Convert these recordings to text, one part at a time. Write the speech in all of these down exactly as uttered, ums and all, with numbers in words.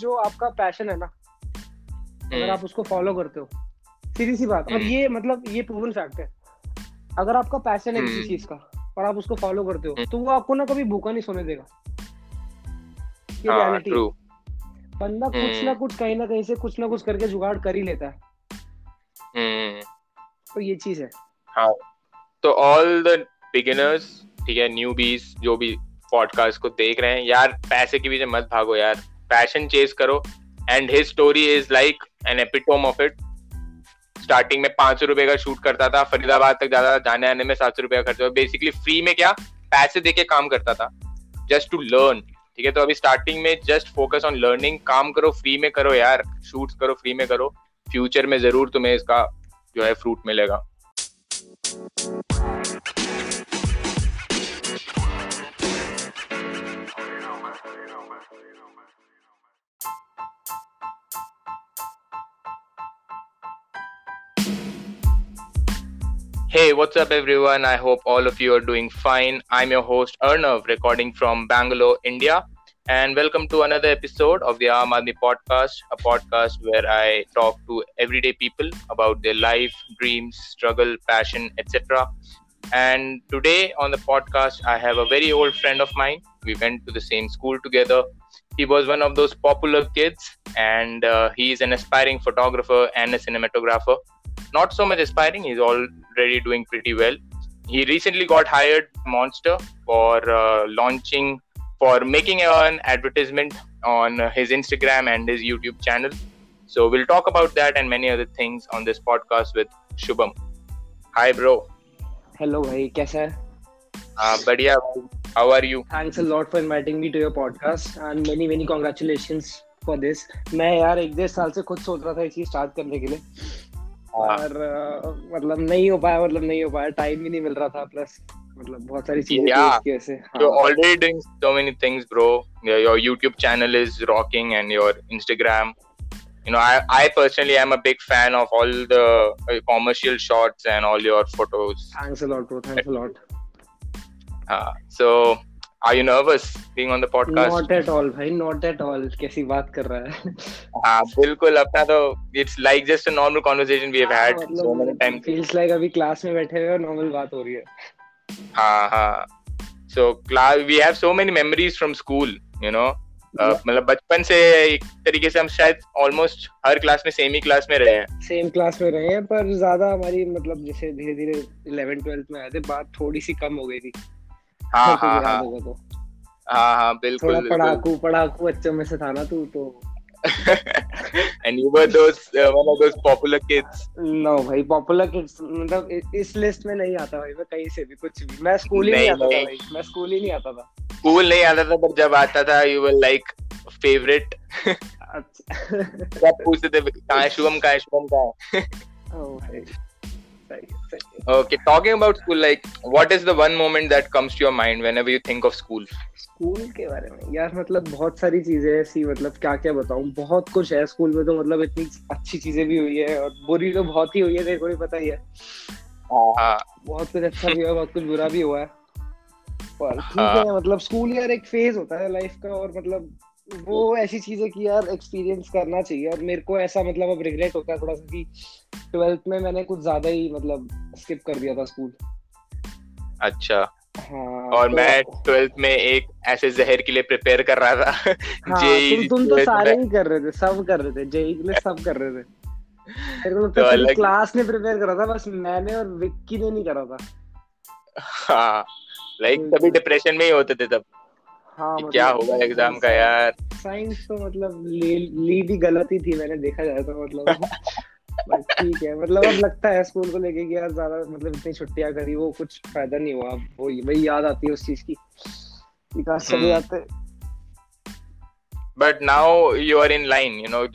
जो आपका पैशन है ना, अगर आप उसको फॉलो करते हो, सीधी सी बात, और ये मतलब ये प्रूवन फैक्ट है, अगर आपका पैशन है किसी चीज का और आप उसको फॉलो करते हो तो वो आपको ना कभी भूखा नहीं सोने देगा। ये रियलिटी है। बंदा कुछ ना कुछ कहीं ना कहीं से कुछ ना कुछ करके जुगाड़ कर ही लेता है, तो ये चीज है। हाँ, तो ऑल द बिगिनर्स, ठीक है, न्यूबीज जो भी पॉडकास्ट को देख रहे हैं, यार पैसे के पीछे मत भागो यार, पैशन चेज करो। And his story is like an epitome of it. Starting में पांच सौ रुपए का शूट करता था, फरीदाबाद तक जाता था, जाने आने में सात सौ रुपए का खर्चा, बेसिकली फ्री में क्या पैसे देके काम करता था जस्ट टू लर्न, ठीक है। तो अभी स्टार्टिंग में जस्ट फोकस ऑन लर्निंग, काम करो, फ्री में करो यार, शूट्स करो, फ्री में करो, फ्यूचर में जरूर तुम्हें इसका जो है फ्रूट मिलेगा। Hey, what's up everyone? I hope all of you are doing fine. I'm your host Arnav, recording from Bangalore, India. And welcome to another episode of the Aam Admi Podcast, a podcast where I talk to everyday people about their life, dreams, struggle, passion, et cetera. And today on the podcast, I have a very old friend of mine. We went to the same school together. He was one of those popular kids and uh, he is an aspiring photographer and a cinematographer. Not so much aspiring, he's already doing pretty well. He recently got hired Monster for uh, launching, for making an advertisement on his Instagram and his YouTube channel. So we'll talk about that and many other things on this podcast with Shubham. Hi bro. Hello bhai, kaisa hai? Uh, badhiya, how are you? Thanks a lot for inviting me to your podcast and many many congratulations for this. मैं यार एक डेढ़ साल से खुद सोच रहा था इसे स्टार्ट करने के लिए और uh, मतलब नहीं हो पाया, मतलब नहीं हो पाया, टाइम ही नहीं मिल रहा था, प्लस मतलब बहुत सारी चीजें इसकी वजह से। हां, you already doing so many things bro, your YouTube channel is rocking and your Instagram, you know, I I personally am a big fan of all the uh, commercial shots and all your photos. Thanks a lot bro, thanks a lot. Uh, so are you nervous being on the podcast? Not at all bhai, not at all. कैसी बात कर रहा है? हाँ बिल्कुल, अपना तो it's like just a normal conversation we have had so many times. Feels like अभी क्लास में बैठे हुए और नॉर्मल बात हो रही है। हाँ हाँ, so class we have so many memories from school, you know, मतलब बचपन से एक तरीके से हम शायद almost हर क्लास में सेम ही क्लास में रहे हैं। सेम क्लास में रहे हैं, पर ज्यादा हमारी मतलब जैसे धीरे धीरे इलेवेंथ ट्वेल्थ में आए थे बात थोड़ी सी कम हो गई थी। हाँ हाँ हाँ हाँ हाँ बिल्कुल, पढ़ाकू पढ़ाकू बच्चों में से था ना तू तो। And you were those uh, one of those popular kids. No भाई, popular kids मतलब इस लिस्ट में नहीं आता भाई, मैं कहीं से भी कुछ भी, मैं स्कूल ही नहीं आता था भाई, मैं स्कूल ही नहीं आता था, स्कूल नहीं आता था, पर जब आता था you were like favorite. सब पूछते थे कहाँ है शुभम, कहाँ है शुभम, कहाँ है। ओह भाई, okay, talking about school, like what is the one moment that comes to your mind whenever you think of school? School के बारे में यार मतलब बहुत सारी चीजें ऐसी, मतलब क्या क्या बताऊँ, बहुत कुछ है स्कूल में, तो मतलब इतनी अच्छी चीजें भी हुई है और बुरी तो बहुत ही हुई है, तेरे को भी पता ही है। हाँ, बहुत कुछ अच्छा भी हुआ, बहुत कुछ बुरा भी हुआ है, पर ठीक है, मतलब स्कूल यार एक फेज होता है लाइफ का, और मतलब वो ऐसी चीज है कि यार एक्सपीरियंस करना चाहिए। और मेरे को ऐसा मतलब अब रिग्रेट होता है थोड़ा सा कि ट्वेल्थ में मैंने कुछ ज्यादा ही मतलब स्किप कर दिया था स्कूल। अच्छा हाँ, और तो मैं ट्वेल्थ में एक ऐसे जहर के लिए प्रिपेयर कर रहा था। हाँ, जेई तुम, तुम तो सारे ही कर रहे थे, सब कर रहे थे, जेई के लिए सब कर रहे थे। मेरे को तो क्लास ने प्रिपेयर करा था, बस मैंने और विक्की ने नहीं करा था। हाँ लाइक सभी डिप्रेशन में ही होते थे तब। हाँ, मतलब क्या होगा एग्जाम का यार, साइंस तो मतलब ली भी गलती थी मैंने, देखा जाए तो मतलब ठीक है, मतलब अब लगता है स्कूल को लेके कि यार ज्यादा मतलब इतनी छुट्टियां करी वो कुछ फायदा नहीं हुआ, वो वही याद आती है उस चीज की कि काश चले जाते। But now you are in line, you know,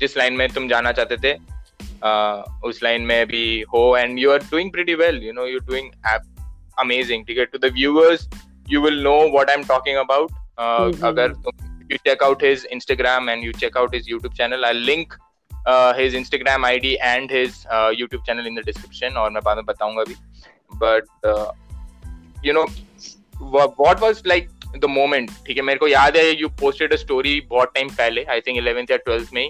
जिस लाइन में तुम जाना चाहते थे uh, उस लाइन में भी हो and you are doing pretty well, you know, you are doing amazing, ठीक है। To the viewers you will know what I'm talking about. Uh, mm-hmm. Agar you check out his Instagram and you check out his YouTube channel, I'll link uh, his Instagram I D and his uh, YouTube channel in the description, aur main baad mein bataunga bhi. But uh, you know what, what was like the moment. ठीक है, मेरे को याद है you posted a story बहुत time पहले, I think eleventh या twelfth में,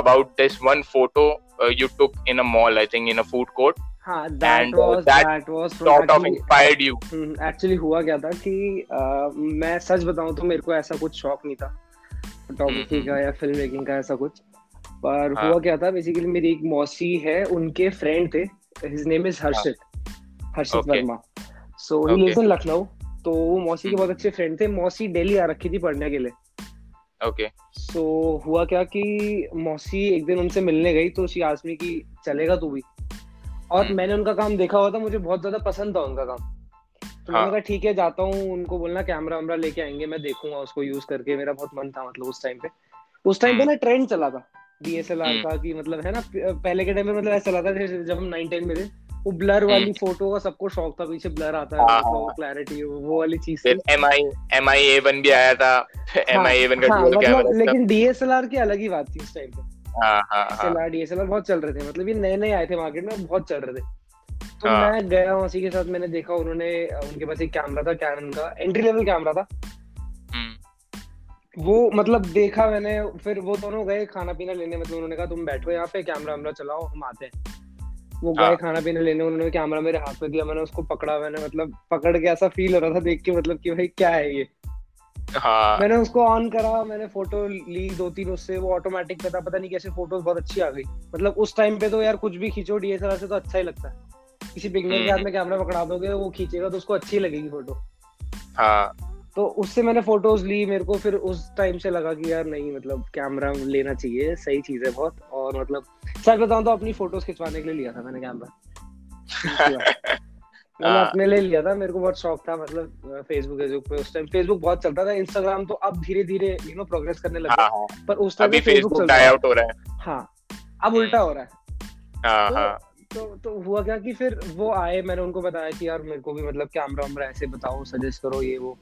about this one photo uh, you took in a mall, I think in a food court. हाँ, that and, was uh, that, that was sort actually, of inspired you. Actually हुआ क्या था कि uh, मैं सच बताऊँ तो मेरे को ऐसा कुछ शौक नहीं था फोटोग्राफी mm-hmm. का या फिल्म मेकिंग का ऐसा कुछ, पर हाँ. हुआ क्या था बेसिकली मेरी एक मौसी है, उनके फ्रेंड थे, his name is Harshit, हाँ. हर्षित okay. Verma, so he lives in Lucknow. तो वो मौसी के बहुत अच्छे फ्रेंड थे, मौसी दिल्ली आ रखी थी पढ़ने के लिए. ओके सो हुआ क्या कि मौसी एक दिन उनसे मिलने गई तो शी आस्क्ड मी कि चलेगा तू भी, और मैंने उनका काम देखा हुआ था, मुझे बहुत ज्यादा पसंद था उनका काम, तो मैंने कहा ठीक है जाता हूँ, उनको बोलना कैमरा वैमरा लेके आएंगे, मैं देखूंगा उसको यूज करके, मेरा बहुत मन था. मतलब उस टाइम पे उस टाइम पे ना ट्रेंड चला था डीएसएलआर का, कि मतलब है ना पहले के टाइम में मतलब ऐसा चला था, जब हम नाइन टेन में थे वो ब्लर वाली फोटो का सबको शौक था, पीछे ब्लर आता है तो क्लैरिटी वो वाली चीज. एमआई एमआई ए वन भी आया था, एमआई ए वन का डुअल कैमरा, लेकिन डीएसएलआर की अलग ही बात थी उस टाइम पे. हां हां डीएसएलआर डीएसएलआर बहुत चल रहे थे, मतलब ये नए नए आए थे मार्केट में, बहुत चल रहे थे. तो मैं गया उसी के साथ, मैंने देखा उन्होंने उनके पास एक कैमरा था कैनन का, एंट्री लेवल कैमरा था वो, मतलब देखा मैंने. फिर वो दोनों गए खाना पीना लेने, मतलब उन्होंने कहा तुम बैठो यहाँ पे, कैमरा वैमरा चलाओ, हम आते हैं. वो गए खाना पीना लेने, उन्होंने कैमरा मेरे हाथ में दिया, मैंने उसको पकड़ा, मैंने मतलब पकड़ के ऐसा फील हो रहा था देख के मतलब कि भाई क्या है ये. हाँ. मैंने उसको ऑन करा, मैंने फोटो ली दो तीन उससे, वो ऑटोमेटिक पता पता नहीं कैसे फोटोज बहुत अच्छी आ गई. मतलब उस टाइम पे तो यार कुछ भी खींचो डीएसएलआर से तो अच्छा ही लगता है, किसी बिगनर के हाथ में कैमरा पकड़ा दोगे वो खींचेगा तो उसको अच्छी लगेगी फोटो. तो उससे मैंने फोटोज ली, मेरे को फिर उस टाइम से लगा कि यार नहीं मतलब कैमरा लेना चाहिए, सही चीज है बहुत. और मतलब सच बताऊं तो अपनी फोटोज खिंचवाने के लिए लिया था मैंने कैमरा, मैंने अपने लिए लिया था, मेरे को बहुत शौक था. मतलब फेसबुक फेसबुक पे उस टाइम फेसबुक बहुत चलता था, इंस्टाग्राम तो अब धीरे धीरे यू नो प्रोग्रेस करने लगा, पर उस टाइम फेसबुक डाई आउट हो रहा है. हाँ अब उल्टा हो रहा है. तो तो हुआ क्या कि फिर वो आए, मैंने उनको बताया कि यार मेरे को भी मतलब कैमरा वैमरा ऐसे बताओ, सजेस्ट करो ये वो.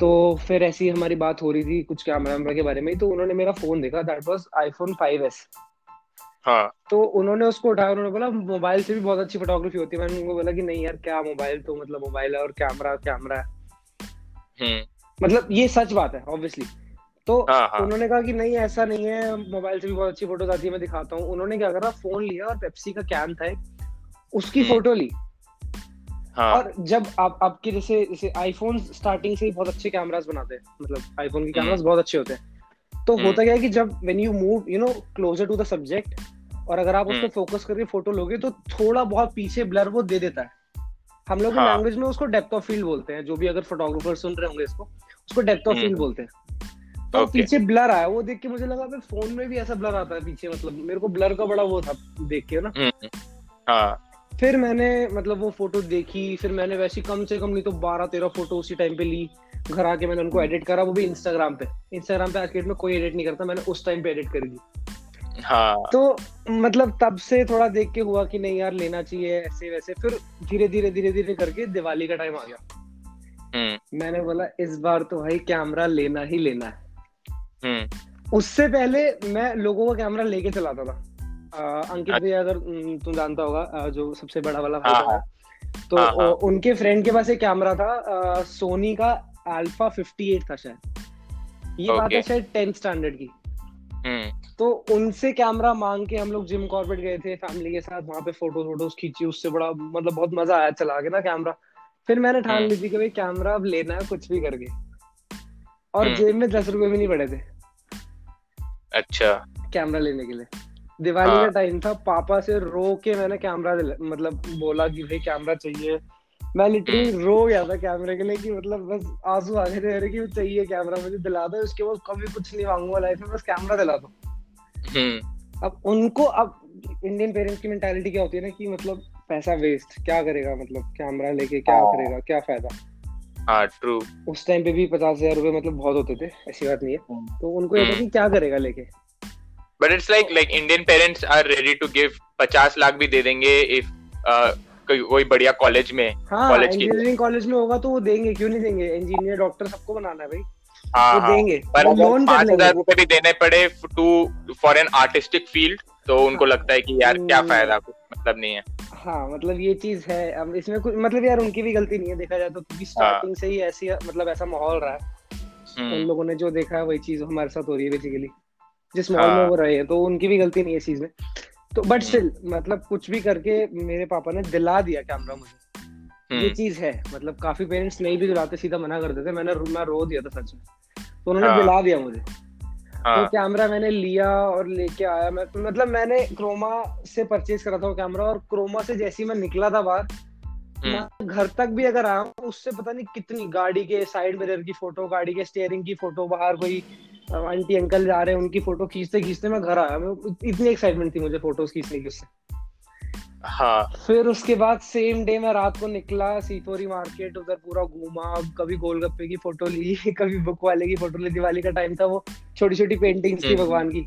तो फिर ऐसी हमारी बात हो रही थी कुछ कैमरा वैमरा के बारे में, तो उन्होंने मेरा फोन देखा, that was iPhone five S. हाँ. तो उन्होंने उसको उठाया, उन्होंने बोला मोबाइल से भी बहुत अच्छी फोटोग्राफी होती है. मैंने उनको बोला कि नहीं यार क्या मोबाइल, तो मतलब मोबाइल है और कैमरा कैमरा है, मतलब ये सच बात है ऑब्वियसली. तो उन्होंने कहा कि नहीं ऐसा नहीं है, मोबाइल से भी बहुत अच्छी फोटोज आती है, मैं दिखाता हूँ. उन्होंने क्या करा, फोन लिया और पेप्सी का कैन था उसकी फोटो ली. हाँ. और जब आप आपके जैसे जैसे आईफोन स्टार्टिंग से ही बहुत अच्छे कैमरास बनाते हैं, मतलब आईफोन के कैमरास बहुत अच्छे होते हैं. तो होता क्या है कि जब when you move you know closer to the subject, और अगर आप उस पर फोकस करके फोटो लोगे तो थोड़ा बहुत पीछे ब्लर वो दे देता है. हम लोग की लैंग्वेज में उसको डेप्थ ऑफ फील्ड बोलते हैं, जो भी अगर फोटोग्राफर सुन रहे होंगे इसको, उसको डेप्थ ऑफ फील्ड बोलते हैं. तो okay. पीछे ब्लर आया, वो देख के मुझे लगा भाई फोन में भी ऐसा ब्लर आता है पीछे, मतलब मेरे को ब्लर का बड़ा वो था देख के ना. हाँ. फिर मैंने मतलब वो फोटो देखी, फिर मैंने वैसी कम से कम नहीं तो बारह तेरह फोटो उसी टाइम पे ली, घर आके मैंने उनको एडिट करा, वो भी इंस्टाग्राम पे. इंस्टाग्राम पे आज के डेट में कोई एडिट नहीं करता, मैंने उस टाइम पे एडिट कर दी. हाँ. तो मतलब तब से थोड़ा देख के हुआ कि नहीं यार लेना चाहिए ऐसे वैसे. फिर धीरे धीरे धीरे धीरे करके दिवाली का टाइम आ गया, मैंने बोला इस बार तो भाई कैमरा लेना ही लेना है. उससे पहले मैं लोगों का कैमरा लेके चलाता था. आ, अंकित भैया अगर तुम जानता होगा, जो सबसे बड़ा वाला भाई था, तो आ, उनके फ्रेंड के पास एक कैमरा था, आ, सोनी का अल्फा अट्ठावन था शायद, ये बात है शायद टेंथ स्टैंडर्ड की. तो उनसे कैमरा मांग के हम लोग जिम कॉर्बेट गए थे फैमिली के साथ, वहां पे फोटो फोटोज खींची, उससे बड़ा मतलब बहुत मजा आया चला के ना कैमरा. फिर मैंने ठान ली थी कि भाई कैमरा अब लेना है कुछ भी करके, और जेब में दस रुपए भी नहीं पड़े थे. अच्छा. कैमरा लेने के लिए दिवाली का टाइम था, पापा से रो के मैंने कैमरा मतलब बोला कि भाई कैमरा चाहिए. मैं लिटरली रो गया था कैमरे के लिए, कि मतलब बस आंसू आ गए थे मेरे कि चाहिए कैमरा, मुझे दिला दो, उसके बाद कभी कुछ नहीं मांगूंगा लाइफ में, बस कैमरा दिला दो. अब उनको, अब इंडियन पेरेंट्स की मेंटालिटी क्या होती है ना कि मतलब पैसा वेस्ट, क्या करेगा मतलब कैमरा लेके, क्या करेगा, क्या फायदा. हाँ, ट्रू. उस टाइम पे भी पचास हजार रुपए मतलब बहुत होते थे, ऐसी बात नहीं है. तो उनको ये था कि क्या करेगा लेके, but it's like like Indian parents are ready to give पचास लाख भी दे देंगे इफ कोई बढ़िया कॉलेज में, कॉलेज की इंजीनियरिंग कॉलेज में होगा तो वो देंगे, क्यों नहीं देंगे, इंजीनियर डॉक्टर सबको बनाना है भाई. हाँ, वो देंगे, पर लोन पांच हजार रुपए भी देने पड़े to for an artistic field, तो उनको लगता है कि यार क्या फायदा, कुछ मतलब नहीं है. हाँ मतलब ये चीज है इसमें कुछ मतलब यार उनकी भी गलती नहीं है देखा जाए तो क्योंकि स्टार्टिंग से ही ऐसी मतलब ऐसा माहौल रहा है उन लोगों ने जो देखा है वही चीज हमारे साथ हो रही है बेसिकली जिस माहौल में वो रहे हैं तो उनकी भी गलती नहीं है इस चीज में तो बट स्टिल मतलब कुछ भी करके मेरे पापा ने दिला दिया कैमरा मुझे ये चीज है मतलब काफी पेरेंट्स नहीं भी दिलाते सीधा मना कर देते मैंने मैं रो दिया था सच में तो उन्होंने दिला दिया मुझे तो कैमरा मैंने लिया और लेके आया मैं मतलब मैंने क्रोमा से परचेज करा था वो कैमरा और क्रोमा से जैसे ही मैं निकला था बाहर मैं घर तक भी अगर आया उससे पता नहीं कितनी गाड़ी के साइड मिरर की फोटो गाड़ी के स्टीयरिंग की फोटो बाहर कोई आंटी अंकल जा रहे हैं उनकी फोटो खींचते खींचते मैं घर आया इतनी एक्साइटमेंट थी मुझे फोटोज खींचने की उससे हाँ फिर उसके बाद सेम डे मैं रात को निकला सीतोरी मार्केट उधर पूरा घूमा कभी गोलगप्पे की फोटो ली कभी बुक वाले की फोटो ली दिवाली का टाइम था वो छोटी छोटी पेंटिंग्स थी भगवान की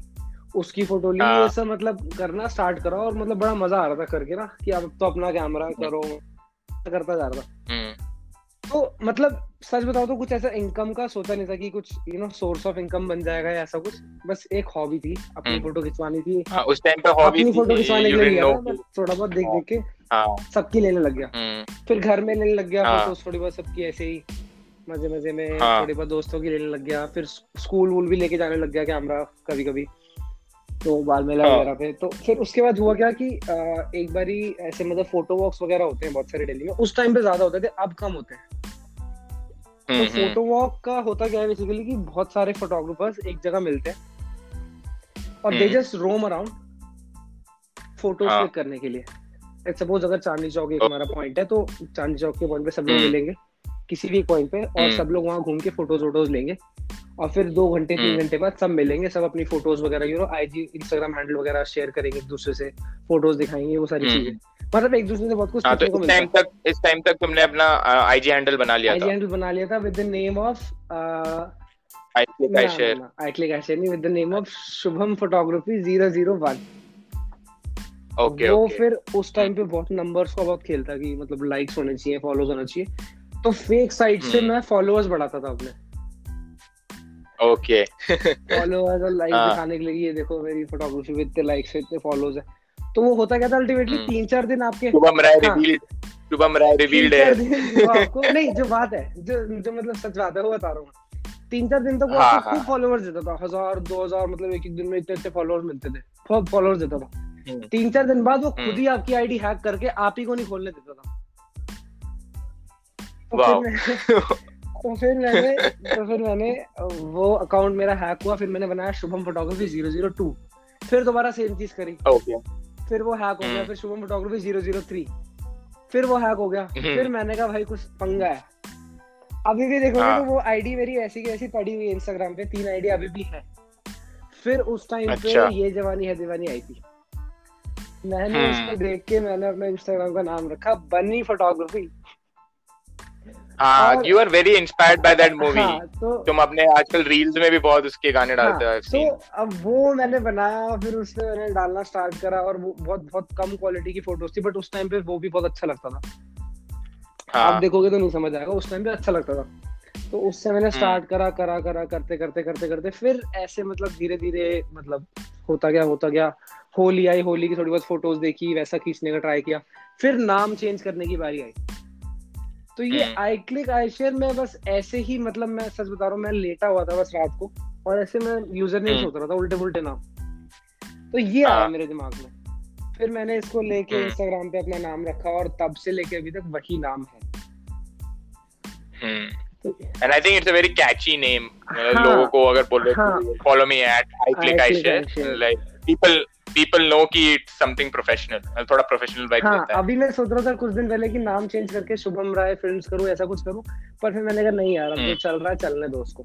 उसकी फोटो ली ये सब मतलब करना स्टार्ट करा और मतलब बड़ा मजा आ रहा था करके ना कि अब तो अपना कैमरा करो करता जा रहा था तो मतलब सच बताओ तो कुछ ऐसा इनकम का सोचा नहीं था कि कुछ you know source of income बन जाएगा या ऐसा कुछ बस एक हॉबी थी अपनी फोटो खिंचवानी थी उस टाइम पे हॉबी अपनी फोटो खिंचवाने के लिए थोड़ा बहुत देख देख के सबकी लेने लग गया फिर घर में लेने लग गया फोटो थोड़ी बहुत सबकी ऐसे ही मजे मजे में थोड़ी बहुत दोस्तों की लेने लग गया फिर स्कूल वूल भी लेके जाने लग गया कैमरा कभी कभी तो बाल मेला वगैरह पे तो फिर उसके बाद हुआ क्या कि एक बारी ऐसे मतलब फोटो वॉक्स वगैरह होते हैं बहुत सारे दिल्ली में उस टाइम पे ज्यादा होते थे अब कम होते हैं तो फोटो वॉक का होता क्या है बेसिकली कि बहुत सारे फोटोग्राफर्स एक जगह मिलते हैं और they just roam around photos click करने के लिए सपोज अगर चांदनी चौक एक हमारा पॉइंट है तो चांदनी चौक के पॉइंट पे सब लोग मिलेंगे किसी भी पॉइंट पे और सब लोग वहाँ घूम के फोटोज वोटोज लेंगे और फिर दो घंटे तीन घंटे बाद सब मिलेंगे सब अपनी फोटोज वगैरह you know IG Instagram handle वगैरह शेयर करेंगे एक दूसरे से फोटोज दिखाएंगे वो सारी चीजें मतलब एक दूसरे से बहुत कुछ सीखने को मिलता है। इस टाइम तक इस टाइम तक तुमने अपना आईजी हैंडल बना लिया था आईजी हैंडल बना लिया था with the name of iClickIShare iClickIShare नहीं with the name of Shubham photography zero zero one okay वो फिर उस टाइम पे बहुत नंबर्स का बहुत खेल था कि मतलब लाइक्स होने चाहिए फॉलोज होना चाहिए तो फेक साइट से मैं फॉलोअर्स बढ़ाता था अपने ओके फॉलोअर्स और लाइक दिखाने के लिए ये देखो मेरी फोटोग्राफी में इतने लाइक्स है इतने फॉलोअर्स है तो वो होता क्या था अल्टीमेटली तीन चार दिन आपके शुभम राय रिवील्ड शुभम राय रिवील्ड है आपको नहीं जो बात है जो जो मतलब सच बात है वो बता रहा हूँ तीन चार दिन तक वो आपको खूब फॉलोअर्स देता था हजार दो हजार मतलब एक एक दिन में इतने इतने फॉलोअर्स मिलते थे खूब फॉलोअर्स देता था तीन चार दिन बाद वो खुद ही आपकी आईडी हैक करके आप ही को नहीं खोलने देता था तो फिर मैंने तो फिर मैंने वो अकाउंट मेरा हैक हुआ फिर मैंने बनाया Shubham photography zero zero two फिर दोबारा सेम चीज करी okay. फिर वो हैक हो गया फिर Shubham photography zero zero three फिर वो हैक हो गया फिर मैंने कहा भाई कुछ पंगा है अभी भी देखोगे तो वो आईडी मेरी ऐसी की ऐसी पड़ी हुई है इंस्टाग्राम पे तीन आईडी अभी भी है फिर उस टाइम अच्छा. पे ये जवानी है दीवानी आई थी मैंने उसको देख के मैंने अपने इंस्टाग्राम का नाम रखा बनी फोटोग्राफी हाँ, you are very inspired by that movie. हाँ, तो, तुम अपने आजकल रील्स में भी बहुत उसके गाने डालते हो। हाँ, तो अब वो मैंने बनाया फिर उससे मैंने डालना स्टार्ट करा और वो बहुत बहुत कम क्वालिटी की फोटोज थी बट उस टाइम पे वो भी बहुत अच्छा लगता था। हाँ, आप देखोगे तो नहीं समझ आएगा उस टाइम पे अच्छा लगता था तो उससे मैंने स्टार्ट करा करा करा करते करते करते करते फिर ऐसे मतलब धीरे धीरे मतलब होता गया होता गया होली आई होली की थोड़ी बहुत फोटोज देखी वैसा खींचने का ट्राई किया फिर नाम चेंज करने की बारी आई तो ये आई क्लिक आई शेयर में बस ऐसे ही मतलब मैं सच बता रहा हूँ मैं लेटा हुआ था बस रात को और ऐसे मैं यूजर नेम सोच रहा था उल्टे उल्टे नाम तो ये आया मेरे दिमाग में फिर मैंने इसको लेके इंस्टाग्राम पे अपना नाम रखा और तब से लेके अभी तक वही नाम है and I think it's a very catchy name लोगों को अगर बोले follow me at I click I share like people People know कि it's something professional, थोड़ा professional vibe हाँ, होता है। अभी मैं सोच रहा था कुछ दिन पहले कि नाम चेंज करके शुभम राय फिल्म्स करूं ऐसा कुछ करूं पर फिर मैंने कहा नहीं यार अब तो चल रहा है चलने दो उसको।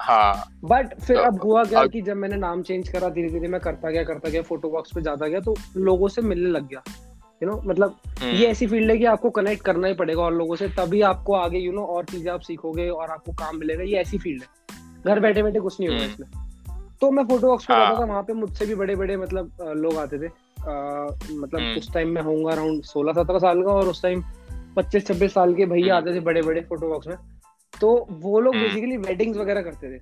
हाँ। बट फिर तो, अब हुआ क्या कि जब मैंने नाम चेंज करा धीरे धीरे मैं करता गया करता गया फोटो बॉक्स पे जाता गया तो लोगों से मिलने लग गया यू you नो know, मतलब ये ऐसी फील्ड है कि आपको कनेक्ट करना ही पड़ेगा और लोगों से तभी आपको आगे यू नो और चीजें आप सीखोगे और आपको काम मिलेगा ये ऐसी फील्ड है घर बैठे बैठे कुछ नहीं होगा इसमें तो मैं फोटो वॉक्स पे जाता था वहाँ पे मुझसे भी बड़े बड़े मतलब लोग आते थे आ, मतलब उस टाइम मैं होऊंगा अराउंड सोलह सत्रह साल का और उस टाइम पच्चीस छब्बीस साल के भैया आते थे बड़े बड़े फोटो वॉक्स में तो वो लोग बेसिकली वेडिंग्स वगैरह करते थे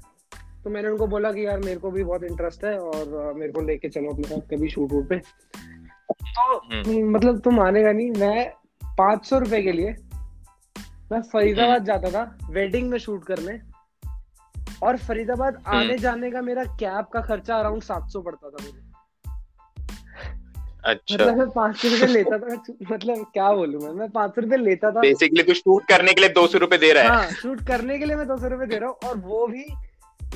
तो मैंने उनको बोला कि यार मेरे को भी बहुत इंटरेस्ट है और मेरे को लेके चलो अपने साथ कभी शूट वूट पे तो मतलब तुम मानेगा नहीं, मैं पाँच सौ रुपए के लिए मैं फरीदाबाद जाता था वेडिंग में शूट करने, और फरीदाबाद आने जाने का मेरा कैब का खर्चा अराउंड सात सौ पड़ता था मुझे। अच्छा, मतलब मैं पाँच सौ रुपए लेता था, मतलब क्या बोलूं मैं मैं पाँच सौ रुपए लेता था बेसिकली। तो शूट करने के लिए दो सौ रुपए दे रहा है। हाँ, शूट करने के लिए मैं दो सौ रुपए दे रहा हूँ, और वो भी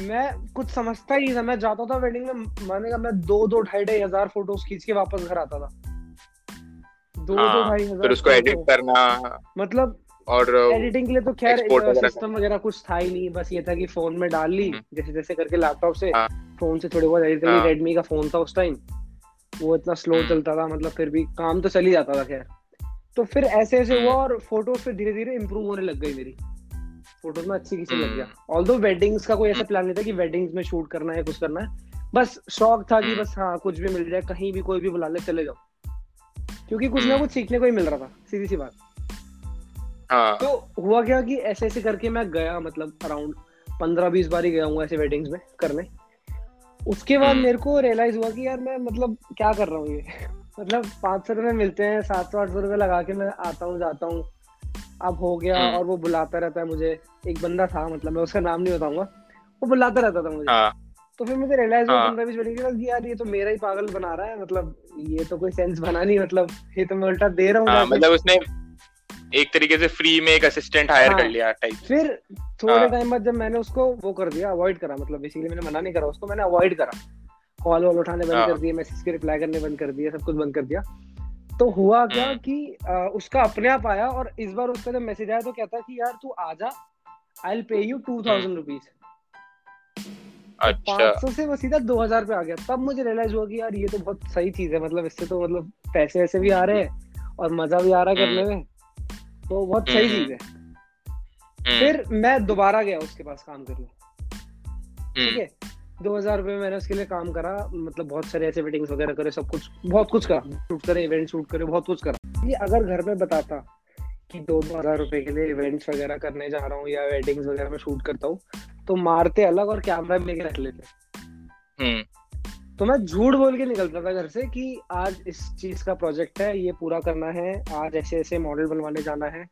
मैं कुछ समझता ही नहीं था। मैं जाता था वेडिंग में, मानेगा मैं दो दो ढाई ढाई हजार फोटोज खींच के वापस घर आता था, दो दो ढाई हजार, फिर उसको एडिट करना, मतलब और एडिटिंग के लिए तो खैर सिस्टम वगैरह कुछ था ही नहीं। बस ये था कि फोन में डाल ली जैसे जैसे करके, लैपटॉप से फोन से थोड़ी बहुत एडिट करी। रेडमी का फोन था उस टाइम, वो इतना स्लो चलता था, मतलब फिर भी काम तो चल ही जाता था। खैर तो फिर ऐसे ऐसे हुआ, और फोटोज फिर धीरे धीरे इम्प्रूव होने लग गई मेरी, फोटोज में अच्छी खींचने लग गया। ऑल्दो वेडिंग्स का कोई ऐसा प्लान नहीं था कि वेडिंग्स में शूट करना है, कुछ करना है, बस शौक था कि बस हाँ कुछ भी मिल जाए, कहीं भी कोई भी बुला ले चले जाओ, क्योंकि कुछ ना कुछ सीखने को ही मिल रहा था, सीधी सी बात। हाँ। तो हुआ क्या कि ऐसे ऐसे करके मैं गया, मतलब अराउंड पंद्रह बीस बार ही गया हूँ ऐसे वेडिंग्स में करने। उसके बाद मेरे को रियलाइज हुआ कि यार मैं मतलब क्या कर रहा हूँ ये मतलब पाँच सौ रुपये मिलते हैं, सात सौ आठ सौ रुपये लगा के मैं आता हूँ जाता हूँ, अब हो गया। और वो बुलाता रहता है मुझे, एक बंदा था, मतलब मैं उसका नाम नहीं बताऊंगा, वो बुलाता रहता था मुझे। तो फिर मुझे रियलाइज हुआ पंद्रह बीस मिनट के बाद कि यार ये तो मेरा ही पागल बना रहा है, मतलब ये तो कोई सेंस बना नहीं, मतलब ये तो मैं उल्टा दे रहा हूँ। मतलब उसने एक तरीके से फ्री में एक असिस्टेंट हायर कर लिया टाइप। फिर थोड़े टाइम बाद जब मैंने उसको वो कर दिया, अवॉइड करा, मतलब बेसिकली मैंने मना नहीं करा उसको, मैंने अवॉइड करा, कॉल वॉल उठाने बंद कर दिए, मैसेज के रिप्लाई करने बंद कर दिए, सब कुछ बंद कर दिया। तो हुआ क्या कि आ, उसका अपने आप आया, और इस बार उसका जब मैसेज आया तो कहता कि यार तू आजा, I will pay you two thousand rupees. अच्छा, पाँच सौ से वो सीधा दो हजार पे आ गया। तब मुझे रियलाइज हुआ कि यार ये तो बहुत सही चीज है, मतलब इससे तो मतलब पैसे वैसे भी आ रहे हैं और मजा भी आ रहा है करने में, तो बहुत सही चीज है। फिर मैं दोबारा गया उसके पास काम करने, ठीक है, दो हजार रुपये मैंने उसके लिए काम करा, मतलब बहुत सारे ऐसे वेडिंग्स वगैरह करे, सब कुछ बहुत कुछ करा, शूट करे, इवेंट शूट करे, बहुत कुछ करा। ये अगर घर में बताता कि दो दो हजार रुपये के लिए इवेंट्स वगैरह करने जा रहा हूँ या वेडिंग्स वगैरह में शूट करता हूँ, तो मारते अलग और कैमरा भी लेके रख लेते। तो मैं झूठ बोल के निकलता था घर से कि आज इस चीज का प्रोजेक्ट है, ये पूरा करना है, आज ऐसे ऐसे मॉडल बनवाने जाना है,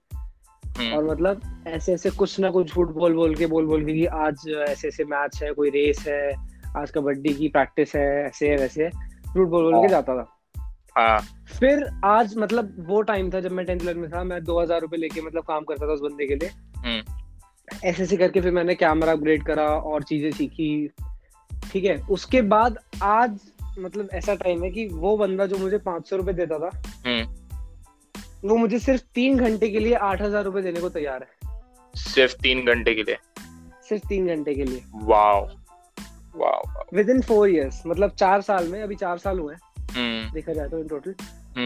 और मतलब ऐसे ऐसे कुछ ना कुछ झूठ बोल बोल के बोल बोल के कि आज ऐसे ऐसे मैच है, कोई रेस है, आज कबड्डी की प्रैक्टिस है, ऐसे वैसे झूठ बोल बोल के जाता था। हाँ। फिर आज मतलब वो टाइम था जब मैं टेंथ में था, मैं दो हजार रुपए लेके मतलब काम करता था उस बंदे के लिए। ऐसे ऐसे करके फिर मैंने कैमरा अपग्रेड करा और चीजें सीखी, ठीक है। उसके बाद आज मतलब ऐसा टाइम है कि वो बंदा जो मुझे पाँच सौ रुपए देता था, वो मुझे सिर्फ तीन घंटे के लिए आठ हजार रुपए देने को तैयार है। सिर्फ तीन घंटे के लिए? सिर्फ तीन घंटे के लिए। Wow wow. Within four years, मतलब चार साल में, अभी चार साल हुए हैं देखा जाए तो इन टोटल,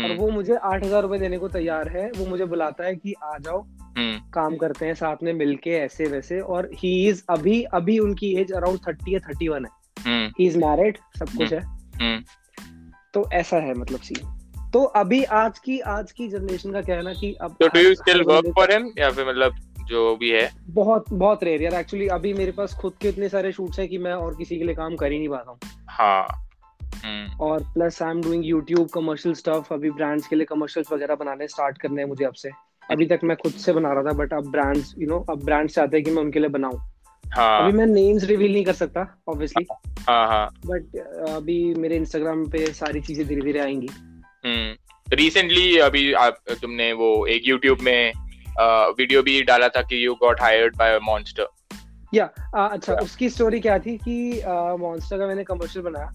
और वो मुझे आठ हजार रुपए देने को तैयार है। वो मुझे बुलाता है कि आ जाओ काम करते हैं साथ में मिलके, ऐसे वैसे। और ही इज अभी अभी उनकी एज अराउंड थर्टी या थर्टी वन है, ही इज मैरिड, सब कुछ है। तो ऐसा है मतलब सीन। तो अभी आज की आज की जनरेशन का कहना कि अब तो do you still work for him या फिर मतलब जो भी है? बहुत बहुत रेयर यार एक्चुअली। अभी मेरे पास खुद के इतने सारे शूट्स हैं कि मैं और किसी के लिए काम कर ही नहीं पाता हूँ। हाँ। और plus I am doing YouTube commercial stuff, अभी ब्रांड्स के लिए कमर्शियल्स वगैरह बनाने स्टार्ट करने हैं मुझे अब से। अभी तक मैं खुद से बना रहा था, बट अब ब्रांड्स यू नो अब ब्रांड्स चाहते हैं कि मैं उनके लिए बनाऊँ। हाँ। अभी मैं नेम्स रिवील नहीं कर सकता ऑब्वियसली, बट अभी मेरे इंस्टाग्राम पे सारी चीजें धीरे धीरे आएंगी। रिसेंटली अभी आप तुमने वो एक यूट्यूब में वीडियो भी डाला था कि you got hired by Monster. या अच्छा, उसकी स्टोरी क्या थी कि मॉन्स्टर का मैंने कमर्शियल बनाया।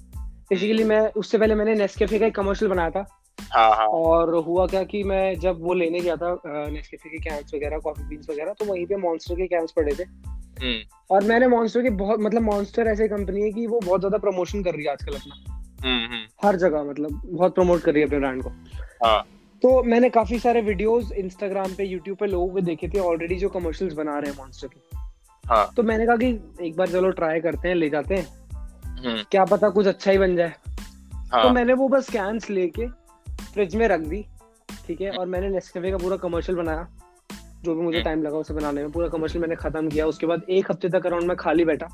बेसिकली मैं उससे पहले मैंने नेस्कैफे का एक कमर्शियल बनाया था। हाँ हाँ। और हुआ क्या कि मैं जब वो लेने गया था नेस्कैफे के कैंस वगैरह, कॉफी बीन्स वगैरह, तो वहीं पे मॉन्स्टर के कैंस पड़े थे। और मैंने मॉन्स्टर के बहुत मतलब मॉन्स्टर ऐसी कंपनी है कि वो बहुत ज्यादा प्रमोशन कर रही है आजकल अपना, हर जगह, मतलब बहुत प्रमोट कर रही है अपने ब्रांड को। हाँ। तो मैंने काफी सारे वीडियोस इंस्टाग्राम पे, यूट्यूब पे लोगों को देखे थे ऑलरेडी जो कमर्शियल्स बना रहे हैं मॉन्स्टर के। हाँ। तो मैंने कहा कि एक बार चलो ट्राई करते हैं, ले जाते हैं, क्या पता कुछ अच्छा ही बन जाए। हाँ। तो मैंने वो बस कैंस लेके फ्रिज में रख दी, ठीक है, और मैंने नेस्कैफे का पूरा कमर्शियल बनाया, जो भी मुझे टाइम लगा उसे बनाने में। पूरा कमर्शियल मैंने खत्म किया। उसके बाद एक हफ्ते तक अराउंड मैं खाली बैठा,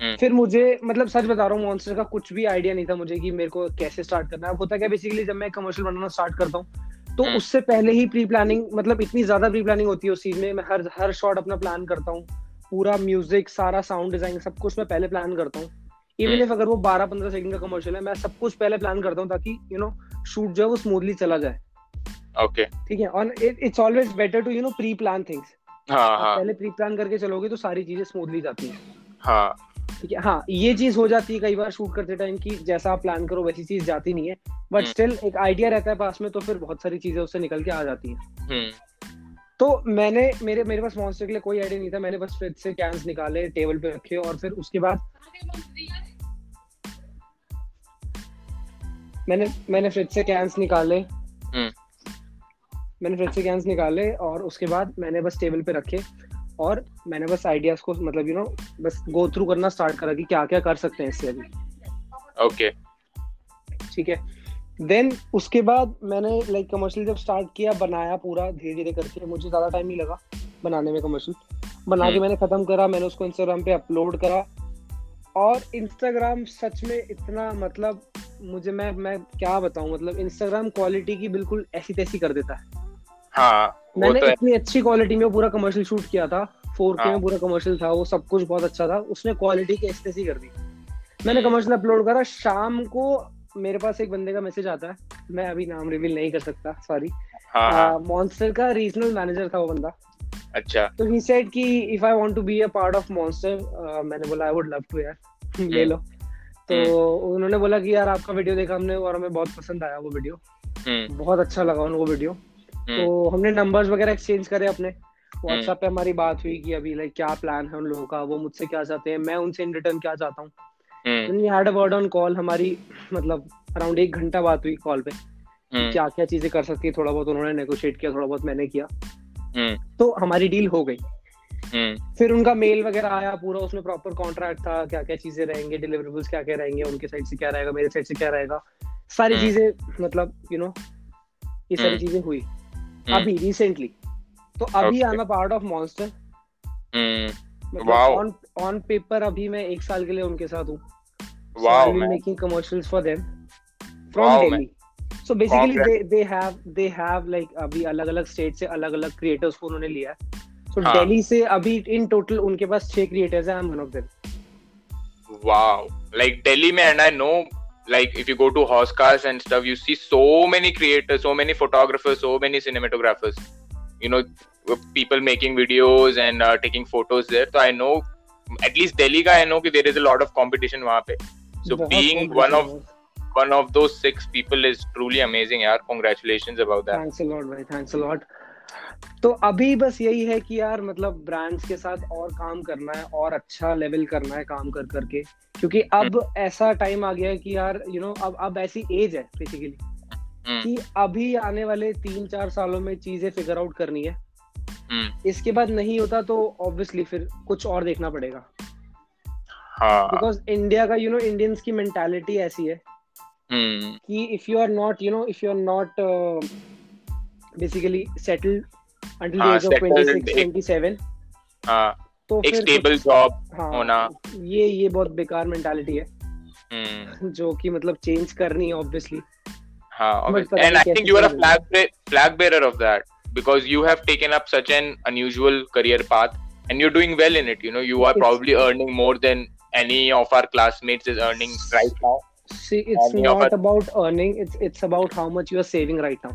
फिर मुझे मतलब सच बता रहा हूँ मॉन्स्टर का कुछ भी आइडिया नहीं था मुझे कि मेरे को कैसे स्टार्ट करना है। होता क्या बेसिकली जब मैं कमर्शियल बनाना स्टार्ट करता हूँ तो उससे पहले ही प्री प्लानिंग मतलब इतनी ज्यादा प्री प्लानिंग होती है उस चीज में। मैं हर हर शॉट अपना प्लान करता हूँ, पूरा म्यूजिक सारा साउंड डिजाइन सब कुछ मैं पहले प्लान करता हूँ। इवन इफ अगर वो बारह पंद्रह सेकंड का कमर्शियल है मैं सब कुछ पहले प्लान करता हूँ ताकि यू नो शूट जो है वो स्मूथली चला जाए। ओके ठीक है, और it's always better to you know pre plan things. पहले प्री प्लान करके चलोगे तो सारी चीजें स्मूथली जाती है। ठीक है, हाँ ये चीज हो जाती है कई बार शूट करते टाइम की जैसा आप प्लान करो वैसी चीज जाती नहीं है, बट स्टिल एक आइडिया रहता है पास में तो फिर बहुत सारी चीजें उससे निकल के आ जाती हैं। तो मैंने मेरे मेरे पास मॉन्स्टर के लिए कोई आइडिया नहीं था, मैंने बस फ्रिज से कैंस निकाले, टेबल पे रखे और फिर उसके बाद मैंने मैंने फ्रिज से कैंस निकाले मैंने फ्रिज से कैंस निकाले और उसके बाद मैंने बस टेबल पे रखे और मैंने बस आइडियाज को मतलब यू नो बस गो थ्रू करना स्टार्ट करा कि क्या क्या कर सकते हैं इससे अभी। ओके ठीक है, देन उसके बाद मैंने लाइक कमर्शियल जब स्टार्ट किया बनाया पूरा धीरे धीरे करके, मुझे ज्यादा टाइम नहीं लगा बनाने में। कमर्शियल बना के मैंने खत्म करा, मैंने उसको इंस्टाग्राम पे अपलोड करा और इंस्टाग्राम सच में इतना मतलब मुझे मैं मैं क्या बताऊं मतलब इंस्टाग्राम क्वालिटी की बिल्कुल ऐसी तैसी कर देता है। हाँ, मैंने तो इतनी अच्छी क्वालिटी में पूरा कमर्शियल शूट किया था, फोर के हाँ, में पूरा कमर्शियल था, वो सब कुछ बहुत अच्छा था, उसने क्वालिटी की ऐसी तैसी कर दी। मैंने कमर्शियल अपलोड करा, शाम को मेरे पास एक बंदे का मैसेज आता है, मैं अभी नाम रिवील नहीं कर सकता सॉरी, मॉन्स्टर का रीजनल मैनेजर था वो बंदा। अच्छा, तो ही सेड कि if I want to be a part of Monster, मैंने बोला आई वुड लव टू यार ले लो। तो उन्होंने बोला कि यार आपका वीडियो देखा हमने और हमें बहुत पसंद आया वो वीडियो, बहुत अच्छा लगा उनको वीडियो। तो हमने नंबर्स वगैरह एक्सचेंज करे अपने, व्हाट्सएप पे हमारी बात हुई कि अभी लाइक क्या प्लान है उन लोगों का, वो मुझसे क्या चाहते हैं, मैं उनसे इन रिटर्न क्या चाहता हूँ। Then we had a word on call, हमारी मतलब अराउंड एक घंटा बात हुई कॉल पे, क्या क्या चीजें कर सकती है, थोड़ा बहुत उन्होंने नेगोशिएट किया, थोड़ा बहुत मैंने किया, तो हमारी डील हो गई। फिर उनका मेल वगैरह आया पूरा, उसमें प्रॉपर कॉन्ट्रैक्ट था, क्या क्या चीजें रहेंगे, डिलीवरेबल्स क्या क्या रहेंगे, उनके साइड से क्या रहेगा, मेरे साइड से क्या रहेगा, सारी चीजें मतलब यू नो ये सारी चीजें हुई अभी रिसेंटली। तो अभी I am a part of Monster on on paper, अभी मैं एक साल के लिए उनके साथ हूँ। So wow, I will making commercials for them from wow, Delhi. Man. So basically wow, they they have they have like अभी अलग अलग स्टेट से अलग अलग क्रिएटर्स को उन्होंने लिया है। So हाँ. Delhi से अभी इन टोटल उनके पास छह क्रिएटर्स हैं, I'm one of them. Wow, like Delhi में and I know like if you go to horse cars and stuff, you see so many creators, so many photographers, so many cinematographers. You know, people making videos and uh, taking photos there. So I know at least Delhi का I know कि there is a lot of competition वहाँ पे. So being one of one of those six people is truly amazing यार, congratulations about that. Thanks a lot भाई, thanks a lot. तो अभी बस यही है कि यार मतलब ब्रांड्स के साथ और काम करना है और अच्छा लेवल करना है काम कर करके, क्योंकि अब ऐसा टाइम आ गया है कि यार यू नो अब अब ऐसी एज है बेसिकली कि अभी आने वाले तीन चार सालों में चीजें फिगर आउट करनी है। इसके बाद नहीं होता तो ऑब्वियसली फिर कुछ और देखना पड़ेगा। बिकॉज इंडिया का यू नो इंडियंस की मेंटालिटी ऐसी है कि if you are not you know if you are not basically settled until the age of twenty-six twenty-seven तो फिर स्टेबल जॉब होना ये ये बहुत बेकार मेंटालिटी है जो कि मतलब चेंज करनी है obviously. And I think you are a flag flag bearer of that because you have taken up such an unusual career path and you're doing well in it, you know, you are probably earning more than any of our classmates is earning right now. See, it's any not our... about earning, it's it's about how much you are saving right now.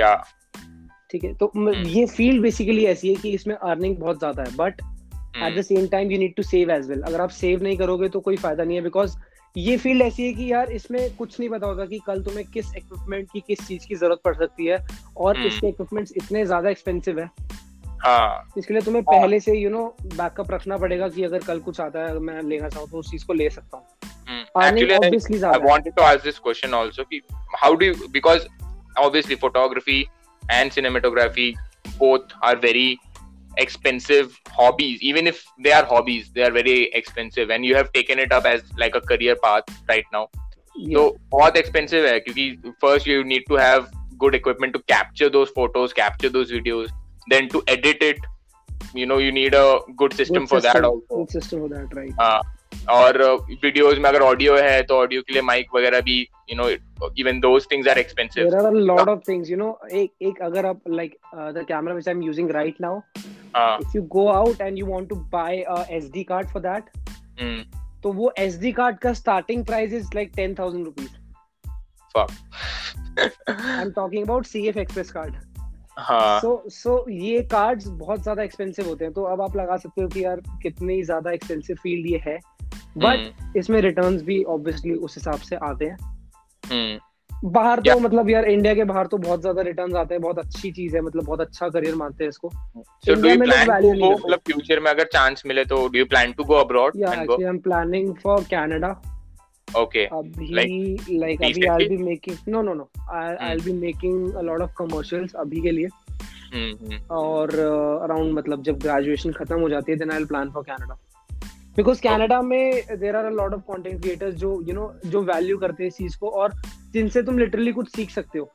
Yeah. ठीक है, तो ये field basically ऐसी है कि इसमें earning बहुत ज़्यादा है, but hmm. at the same time you need to save as well. अगर आप save नहीं करोगे तो कोई फायदा नहीं है, because ये फील्ड ऐसी है कि यार इसमें कुछ नहीं पता होता कि कल तुम्हें किस इक्विपमेंट की किस चीज की जरूरत पड़ सकती है और इसके इक्विपमेंट्स इतने ज्यादा एक्सपेंसिव है। हाँ, इसके लिए तुम्हें पहले से यू नो बैकअप रखना पड़ेगा कि अगर कल कुछ आता है अगर मैं लेना चाहूँ तो उस चीज को ले सकता हूँ। Actually, I wanted to ask this question also कि how do you, because obviously photography and cinematography both are very expensive hobbies, even if they are hobbies they are very expensive and you have taken it up as like a career path right now. Yeah. So bahut expensive hai kyunki first you need to have good equipment to capture those photos, capture those videos, then to edit it, you know you need a good system, good for system. that also good system for that right uh, और videos में अगर audio है तो audio के लिए mic वगैरह भी, you know, even those things are expensive. There are a lot of things, you know. एक एक अगर आप like the camera which I am using right now, if you go out and you want to buy a SD card for that, तो वो SD card का starting price is like ten thousand rupees. Fuck, I am talking about CF express card. हाँ, so सो ये cards बहुत ज्यादा expensive होते हैं. तो अब आप लगा सकते हो कि यार कितनी ज्यादा एक्सपेंसिव फील्ड ये है. बट इसमें रिटर्न्स भी ऑब्वियसली उस हिसाब से आते हैं. बाहर तो मतलब यार इंडिया के बाहर तो बहुत ज्यादा रिटर्न्स आते हैं. बहुत अच्छी चीज है, मतलब बहुत अच्छा करियर मानते हैं इसको. So do you plan to go, मतलब फ्यूचर में अगर चांस मिले तो do you plan to go abroad? Yeah, actually I'm planning for Canada. Okay. अभी like अभी I'll be making no no no I'll be making a lot of commercials अभी के लिए. और around मतलब जब ग्रेजुएशन खत्म हो जाती है then I'll plan for Canada. Because Canada में there are a lot of content creators जो यू नो जो वैल्यू करते हैं इस चीज को और जिनसे तुम लिटरली कुछ सीख सकते हो.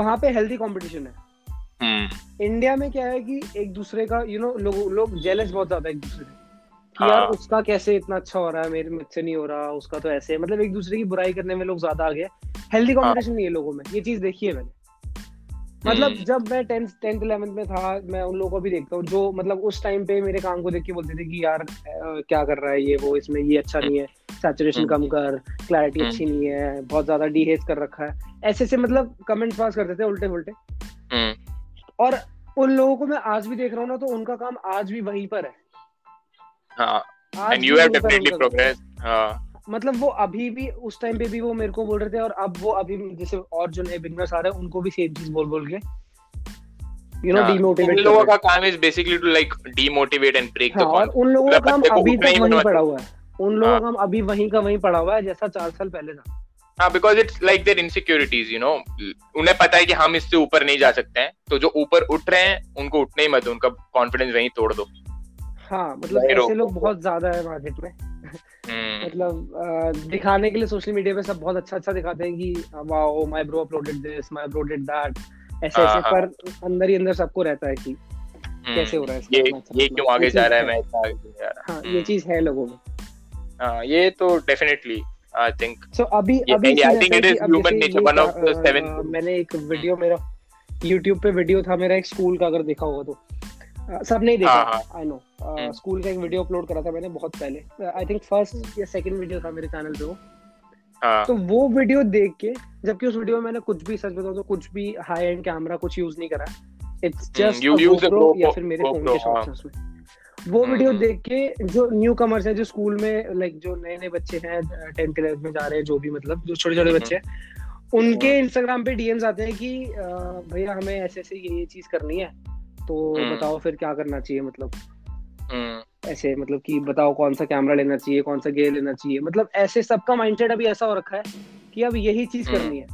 वहाँ पे हेल्दी कंपटीशन है. इंडिया में क्या है कि एक दूसरे का यू नो लोग लोग जेलस बहुत ज्यादा एक दूसरे की. यार उसका कैसे इतना अच्छा हो रहा है, मेरे मुझसे नहीं हो रहा, उसका तो ऐसे, मतलब एक दूसरे की बुराई करने में लोग ज्यादा आगे हैं. हेल्दी कंपटीशन नहीं है लोगों में, ये चीज देखी है मैंने. मतलब जब मैं टेंथ टेंथ इलेवेंथ में था, मैं उन लोगों को भी देखता हूँ जो मतलब उस टाइम पे मेरे काम को देख के बोलते थे कि यार आ, क्या कर रहा है ये वो, इसमें ये अच्छा नहीं है, सैचुरेशन कम कर, क्लैरिटी अच्छी नहीं है, बहुत ज्यादा डीहेज कर रखा है, ऐसे से मतलब कमेंट्स पास करते थे उल्टे उल्टे. और उन लोगों को मैं आज भी देख रहा हूँ ना, तो उनका काम आज भी वहीं पर है. मतलब वो अभी भी उस टाइम पे भी वो मेरे को बोल रहे थे और अब वो अभी जैसे और जो नए बिगनर्स आ रहे हैं उनको भी सेम चीज बोल बोल के यू नो डीमोटिवेट. उन लोगों का काम is basically to like demotivate and break the confidence. उन लोगों का काम अभी तक वहीं पड़ा हुआ है. उन लोगों का काम अभी वहीं का वहीं पड़ा हुआ है जैसा चार साल पहले था. हाँ, because it's like their insecurities, you know. उन्हें पता है कि हम इससे ऊपर नहीं जा सकते हैं, तो जो ऊपर उठ रहे हैं उनको उठने ही मत दो, उनका कॉन्फिडेंस वहीं तोड़ दो. हाँ, मतलब ऐसे लोग बहुत ज्यादा है मार्केट में. मतलब दिखाने के लिए सोशल मीडिया पे सब बहुत अच्छा अच्छा दिखाते हैं कि wow my bro uploaded this, my uploaded that, ऐसे ऐसे, पर अंदर ही अंदर सबको रहता है कि कैसे हो रहा है इसका, ये क्यों आगे जा रहा है, मैं इतना आगे जा रहा हूं. हां, ये चीज है लोगों में. हां, ये तो डेफिनेटली आई थिंक सो अभी अभी I think it is human nature. One of the seven, मैंने एक वीडियो, मेरा YouTube पे वीडियो था मेरा एक स्कूल का, अगर देखा होगा तो. Uh, सब नहीं देखा, आई नो. स्कूल का एक वीडियो अपलोड करा था मैंने बहुत पहले, आई थिंक फर्स्ट या सेकंड वीडियो था मेरे चैनल पे वो. uh. तो वो वीडियो देख के, जबकि उस वीडियो में मैंने कुछ भी, सच बताऊं तो कुछ भी हाई एंड कैमरा कुछ यूज नहीं करा. इट्स जस्ट GoPro या फिर मेरे फोन के शॉट्स उसमें. वो वीडियो देख के जो न्यू कमर्स हैं, जो स्कूल में लाइक जो नए नए बच्चे हैं टेंथ इलेवेंथ में जा रहे हैं, जो भी मतलब जो छोटे छोटे बच्चे हैं, उनके इंस्टाग्राम पे डीएम्स आते हैं कि भैया हमें ऐसे ऐसे ये ये चीज करनी है, तो बताओ फिर क्या करना चाहिए. मतलब ऐसे, मतलब कि बताओ कौन सा कैमरा लेना चाहिए, कौन सा गियर लेना चाहिए, मतलब ऐसे सबका माइंडसेट अभी ऐसा हो रखा है कि अब यही चीज करनी है,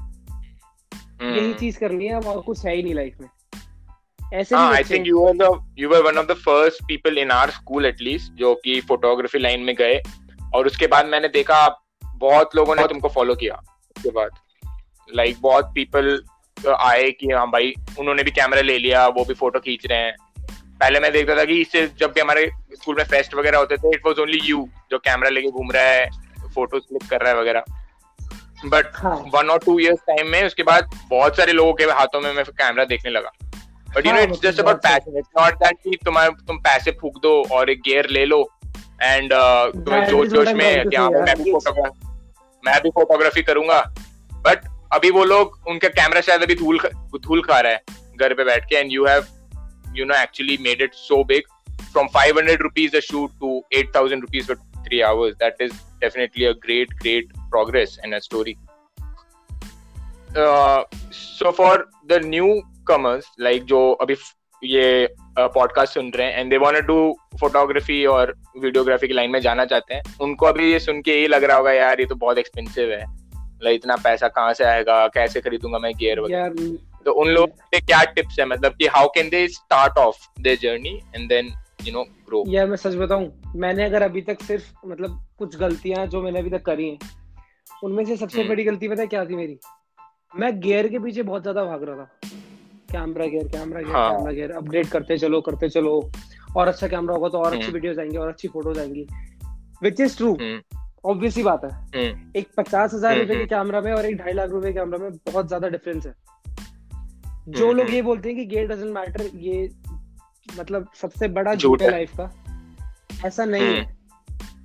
यही चीज करनी है, अब और कुछ है ही नहीं लाइफ में. ऐसे I think you were the you were one of the first people in our school at least जो कि फोटोग्राफी लाइन में गए, और उसके बाद मैंने देखा बहुत लोगों ने तुमको फॉलो किया. उसके बाद लाइक बहुत पीपल आए कि हाँ भाई उन्होंने भी कैमरा ले लिया, वो भी फोटो खींच रहे हैं. पहले मैं देखता था कि इससे जब भी हमारे स्कूल में फेस्ट वगैरह होते थे, इट वाज ओनली यू जो कैमरा लेके घूम रहा है, फोटोज क्लिक कर रहा है वगैरह. बट वन और टू इयर्स टाइम में उसके बाद बहुत सारे लोगों के हाथों में मैं कैमरा देखने लगा. But you know it's just about passion. It's not that कि तुम्हारे तुम पैसे फूंक दो और एक गियर ले लो एंड जोश जोश में क्या मैं भी फोटोग्राफी करूंगा. बट अभी वो लोग, उनका कैमरा शायद अभी धूल धूल खा रहा है घर पे बैठ के, and you have you know actually made it so big from five hundred rupees a shoot to eight thousand rupees for three hours. That is definitely a great, great progress and a story. Uh, so for the newcomers, like जो अभी ये podcast सुन रहे हैं and they want to do photography और videography की line में जाना चाहते हैं, उनको अभी ये सुन के ये लग रहा होगा यार ये तो बहुत एक्सपेंसिव है, लाइक इतना पैसा कहाँ से आएगा, कैसे खरीदूंगा मैं गियर वगैरह. तो उन लोगों पे क्या टिप्स है, मतलब कि how can they start off their journey and then you know grow. यार मैं सच बताऊं, मैंने अगर अभी तक सिर्फ मतलब कुछ गलतियां जो मैंने अभी तक करी हैं, उनमें से सबसे बड़ी गलती पता है क्या थी मेरी, मैं गियर के पीछे बहुत ज्यादा भाग रहा था. Camera gear camera gear camera gear upgrade करते चलो करते चलो और अच्छा कैमरा होगा तो और अच्छी वीडियोस आएंगी और अच्छी फोटोज आएंगी. which is true. Obviously बात है, एक पचास हजार रुपए के कैमरा में और एक ढाई लाख रुपए के कैमरा में बहुत ज्यादा डिफरेंस है. जो लोग ये बोलते हैं कि गेयर डजंट मैटर, ये मतलब सबसे बड़ा झूठ है लाइफ का, ऐसा नहीं है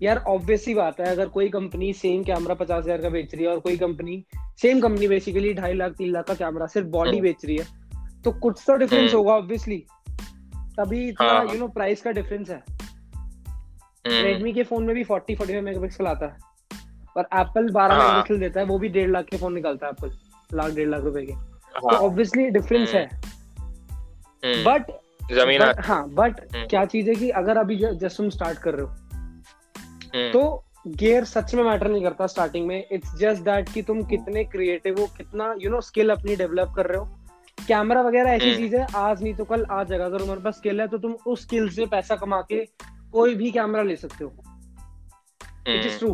यार. ऑब्वियसली बात है, अगर कोई कंपनी सेम कैमरा पचास हजार का बेच रही है और कोई कंपनी सेम कंपनी बेसिकली ढाई लाख तीन लाख का कैमरा सिर्फ बॉडी बेच रही है, तो कुछ तो डिफरेंस होगा ऑब्वियसली, तभी इतना यू नो प्राइस का डिफरेंस है. रेडमी के फोन में भी फोर्टी फोर्टी फाइव मेगापिक्सल आता है और एप्पल बारह मेगापिक्सल देता है, वो भी डेढ़ लाख के फोन निकालता है एप्पल, लाख डेढ़ लाख रुपए के. तो ऑब्वियसली डिफरेंस है. बट जमीन हाँ, बट क्या चीज है कि अगर अभी जस्ट तुम स्टार्ट कर रहे हो तो गियर सच में मैटर नहीं करता स्टार्टिंग में. इट्स जस्ट दैट कि तुम कितने क्रिएटिव हो, कितना यू नो स्किल अपनी डेवलप कर रहे हो. कैमरा वगैरह ऐसी चीज है, आज नहीं तो कल आ जाएगा. अगर तुम्हारे पास स्किल है तो तुम उस स्किल से पैसा कमा के कोई भी कैमरा ले सकते हो, विच इज ट्रू.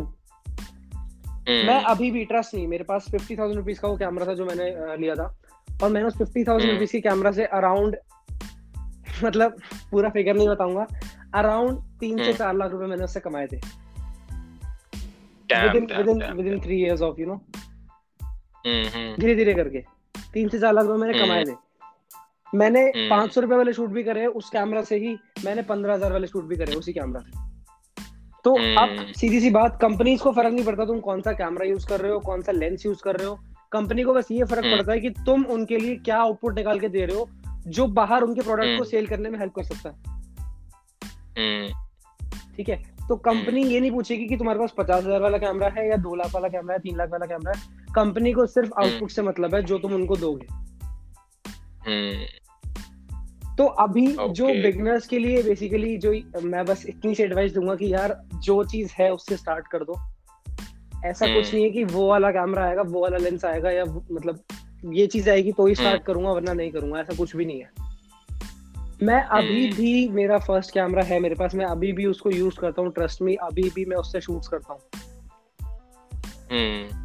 मैं अभी भी ट्रस्ट नहीं, मेरे पास फिफ्टी थाउजेंड रुपीज का वो कैमरा था जो मैंने लिया था, और मैंने उस फिफ्टी थाउजेंड रुपीज के कैमरा से अराउंड, मतलब पूरा फिगर नहीं बताऊंगा, अराउंड तीन से चार लाख रुपए मैंने उससे कमाए थे within within within three years of you know, धीरे धीरे करके तीन से चार लाख रुपए मैंने कमाए थे. मैंने पांच सौ रुपए वाले शूट भी करे उस कैमरा से ही, मैंने पंद्रह हजार वाले शूट भी करे उसी कैमरा से. तो अब सीधी सी बात, कंपनीज को फर्क नहीं पड़ता तुम कौन सा कैमरा यूज कर रहे हो, कौन सा लेंस यूज कर रहे हो. कंपनी को बस ये फर्क पड़ता है कि तुम उनके लिए क्या आउटपुट निकाल के दे रहे हो जो बाहर उनके प्रोडक्ट को सेल करने में हेल्प कर सकता है. ठीक है, तो कंपनी ये नहीं पूछेगी कि तुम्हारे पास पचास हजार वाला कैमरा है या दो लाख वाला कैमरा है, तीन लाख वाला कैमरा है. कंपनी को सिर्फ आउटपुट से मतलब है जो तुम उनको दोगे. तो अभी okay. जो बिगनर्स के लिए बेसिकली जो मैं बस इतनी सी एडवाइस दूंगा कि यार जो चीज है उससे स्टार्ट कर दो. ऐसा कुछ नहीं है कि वो वाला कैमरा आएगा, वो वाला लेंस आएगा, या मतलब ये चीज आएगी तो ही स्टार्ट करूंगा वरना नहीं करूंगा, ऐसा कुछ भी नहीं है. मैं अभी भी, मेरा फर्स्ट कैमरा है मेरे पास, मैं अभी भी उसको यूज करता हूँ, ट्रस्ट मी. अभी भी मैं उससे शूट्स करता हूँ.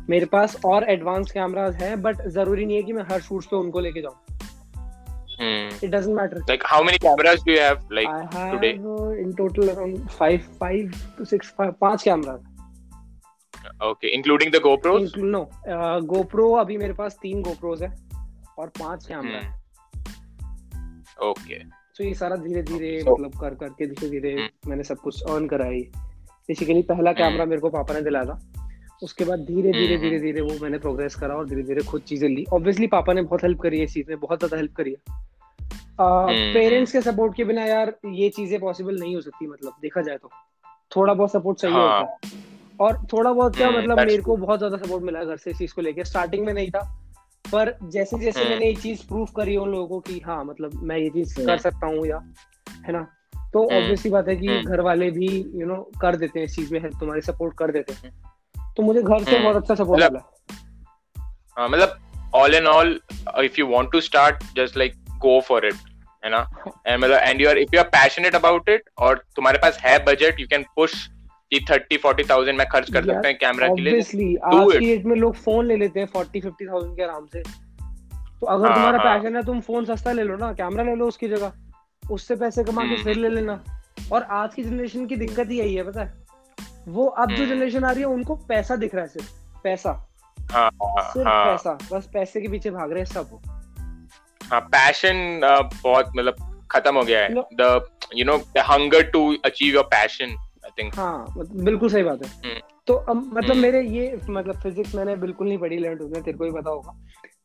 मेरे पास और एडवांस कैमरास हैं, बट जरूरी नहीं है कि मैं हर शूट्स पे उनको लेके जाऊँ. It doesn't matter. Like how many cameras do you have like I have today? In total around five, five to six, five, पांच cameras. Okay, including the GoPros? Inclu- no, uh, GoPro अभी मेरे पास तीन GoPros है और पांच camera है. Okay. तो ये सारा धीरे धीरे मतलब कर करके धीरे धीरे मैंने सब कुछ अर्न कराई. बेसिकली पहला कैमरा मेरे को पापा ने दिलाया था, उसके बाद धीरे धीरे धीरे धीरे वो मैंने प्रोग्रेस करा और धीरे धीरे खुद चीजें ली. ऑब्वियसली पापा ने बहुत हेल्प करी है इस चीज में, बहुत ज्यादा हेल्प करी है. पेरेंट्स के सपोर्ट के बिना यार ये चीजें पॉसिबल नहीं हो सकती. मतलब देखा जाए तो थोड़ा बहुत सपोर्ट चाहिए होता है, और थोड़ा बहुत क्या मतलब मेरे को बहुत ज्यादा सपोर्ट मिला घर से इस चीज को लेके. स्टार्टिंग में नहीं था, पर जैसे जैसे मैंने ये चीज प्रूव करी उन लोगों को कि हाँ मतलब मैं ये चीज कर सकता हूँ या है ना, तो ऑब्वियसली बात है कि घर वाले भी यू नो कर देते हैं इस चीज में हेल्प, तुम्हारी सपोर्ट कर देते हैं. तो मुझे घर से बहुत अच्छा सपोर्ट मिला. मतलब all in all if you want to start just like go for it, है ना. एंड मतलब and you are if you are passionate about it और तुम्हारे पास है बजट, यू कैन पुश कि थर्टी फोर्टी थाउजेंड मैं खर्च कर सकता हूँ कैमरा के लिए. ऑब्वियसली आज की डेट में लोग फोन ले लेते हैं फोर्टी फिफ्टी थाउजेंड के आराम से. तो अगर तुम्हारा पैशन है तुम फोन सस्ता ले लो ना, कैमरा ले लो उसकी जगह, उससे पैसे कमा के फिर ले लेना. और आज की जनरेशन की दिक्कत ही यही है, पता है. वो अब जो जनरेशन आ रही है उनको पैसा दिख रहा है, सिर्फ पैसा, सिर्फ पैसा, बस पैसे के पीछे भाग रहे हैं सब. हाँ, पैशन बहुत मतलब खत्म हो गया है. The you know the hunger to achieve your passion. हाँ, बिल्कुल सही बात है. तो अब मतलब मेरे ये मतलब फिजिक्स मैंने बिल्कुल नहीं पढ़ी, लेकिन तुमने तेरे को ही पता होगा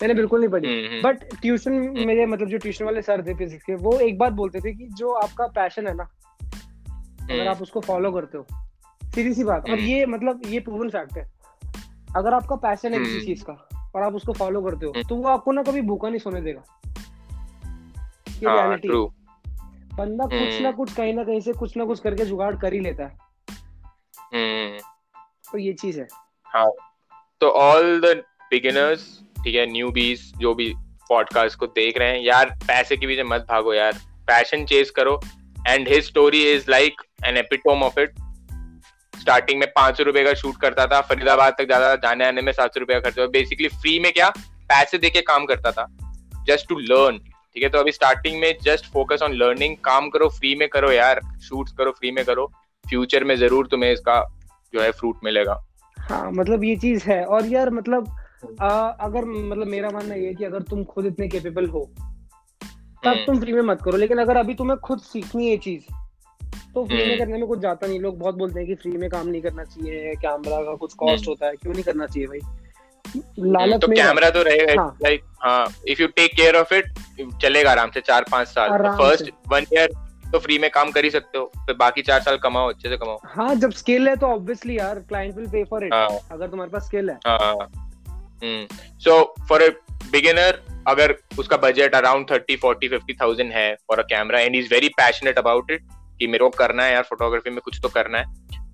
मैंने बिल्कुल नहीं पढ़ी. बट ट्यूशन मेरे मतलब जो ट्यूशन वाले सर थे फिजिक्स के, वो एक बात बोलते थे कि जो आपका पैशन है ना, अगर आप उसको फॉलो करते हो, सीधी सी बात, और ये मतलब ये प्रूवन फैक्ट है, अगर आपका पैशन है किसी चीज का और आप उसको फॉलो करते हो तो वो आपको ना कभी भूखा नहीं सोने देगा. ये रियलिटी है. बंदा कुछ ना कुछ कहीं ना कहीं से कुछ ना कुछ करके जुगाड़ कर ही लेता है. तो ये चीज है. हाँ, तो ऑल द बिगिनर्स, ठीक है, न्यूबीज जो भी पॉडकास्ट को देख रहे हैं, यार पैसे के पीछे मत भागो यार, पैशन चेज करो. And his story is like an epitome of it. Starting में पांच सौ रुपए का शूट करता था, फरीदाबाद तक जाता था, जाने आने में सात सौ रुपए का खर्चा. बेसिकली फ्री में क्या पैसे देके काम करता था जस्ट टू लर्न. ठीक है, तो अभी स्टार्टिंग में जस्ट फोकस ऑन लर्निंग. काम करो, फ्री में करो यार, शूट्स करो, फ्री में करो. फ्यूचर में जरूर तुम्हें इसका जो है फ्रूट मिलेगा। हाँ मतलब ये चीज है। और यार मतलब आ, अगर मतलब मेरा मानना ये है कि अगर तुम खुद इतने कैपेबल हो तब तुम फ्री में मत करो, लेकिन अगर अभी तुम्हें खुद सीखनी है चीज तो फ्री में करने में कुछ जाता नहीं। लोग बहुत बोलते हैं कि फ्री में काम नहीं करना चाहिए, कैमरा का कुछ कॉस्ट होता है, क्यों नहीं करना चाहिए भाई, लालच तो में कैमरा तो रहेगा। लाइक हां if you take care of it चलेगा आराम से चार पांच साल। फर्स्ट वन ईयर तो फ्री में काम कर ही सकते हो, फिर बाकी चार साल कमाओ, अच्छे से कमाओ। हाँ जब स्किल है तो ऑब्वियसली यार client will pay for it, अगर तुम्हारे पास स्किल है। हम्म सो फॉर अ बिगिनर अगर उसका budget around thirty forty fifty thousand है for a camera and is very passionate about it कि मेरे को करना है यार फोटोग्राफी में कुछ तो करना है,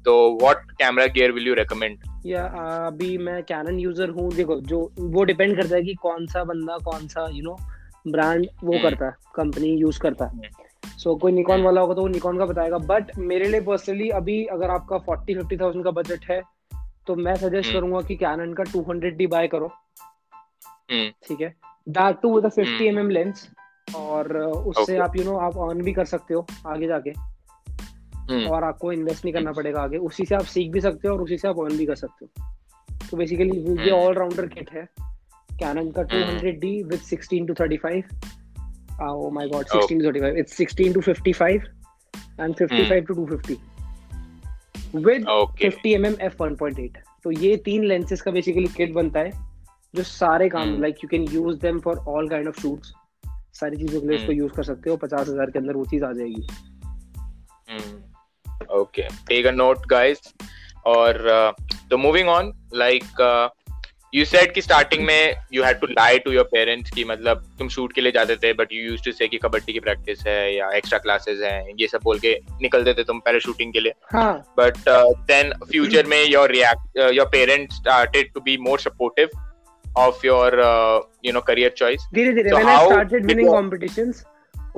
तो what camera gear will you recommend? या अभी मैं कैनन यूजर हूँ। देखो जो वो डिपेंड करता है कि कौन सा बंदा कौन सा यू नो ब्रांड वो करता है, कंपनी यूज करता है। सो कोई निकॉन वाला होगा तो वो निकॉन का बताएगा, बट मेरे लिए पर्सनली अभी अगर आपका फोर्टी फिफ्टी थाउजेंड का बजट है तो मैं सजेस्ट करूंगा कि कैनन का टू हंड्रेड डी बाय करो, ठीक है, dark two with a fifty M M lens, और उससे आप यू नो आप ऑन भी कर सकते हो आगे जाके और आपको इन्वेस्ट नहीं करना पड़ेगा आगे, उसी से आप सीख भी सकते हो और उसी से आप अर्न भी कर सकते हो। तो बेसिकली ये ऑलराउंडर किट है कैनन का two hundred D with sixteen to thirty five, oh my God sixteen to thirty five, it's sixteen to fifty five and fifty five to two fifty with fifty M M F one point eight. तो ये तीन lenses का basically kit बनता है जो सारे काम like you can use them for all kind of shoots, सारी चीजों के लिए इसको यूज कर सकते हो। पचास हजार के अंदर वो चीज आ जाएगी। Okay, take a note guys. और uh, so moving on, like uh, you said कि starting में you had to lie to your parents कि मतलब तुम shoot के लिए जाते थे but you used to say कि कबड्डी की practice है या extra classes हैं, ये सब बोल के निकल देते तुम पहले shooting के लिए। हाँ. But uh, then future में your react uh, your parents started to be more supportive of your uh, you know career choice. धीरे धीरे when I started winning competitions,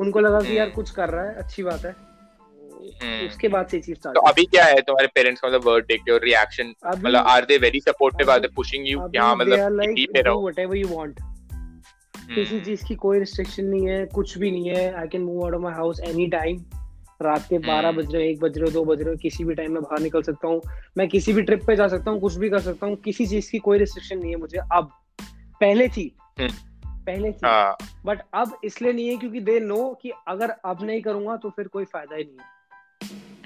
उनको लगा कि यार कुछ कर रहा है, अच्छी बात है। उसके बाद से चीज स्टार्ट। तो अभी क्या है तुम्हारे पेरेंट्स का मतलब वर्डिक्ट और रिएक्शन, मतलब are they very supportive, are they pushing you यहां मतलब टीवी पे रहो, व्हाटएवर यू वांट, किसी चीज की कोई रिस्ट्रिक्शन नहीं है, कुछ भी नहीं है। I can move out of my house any time, रात के बारह बज रहे, एक बज रहे, दो बज रहे, किसी भी टाइम में बाहर निकल सकता हूँ, मैं किसी भी ट्रिप पे जा सकता हूँ, कुछ भी कर सकता हूँ, किसी चीज की कोई रिस्ट्रिक्शन नहीं है मुझे। अब पहले थी पहले थी बट अब इसलिए नहीं है क्योंकि दे नो कि अगर अब नहीं करूंगा तो फिर कोई फायदा ही नहीं है।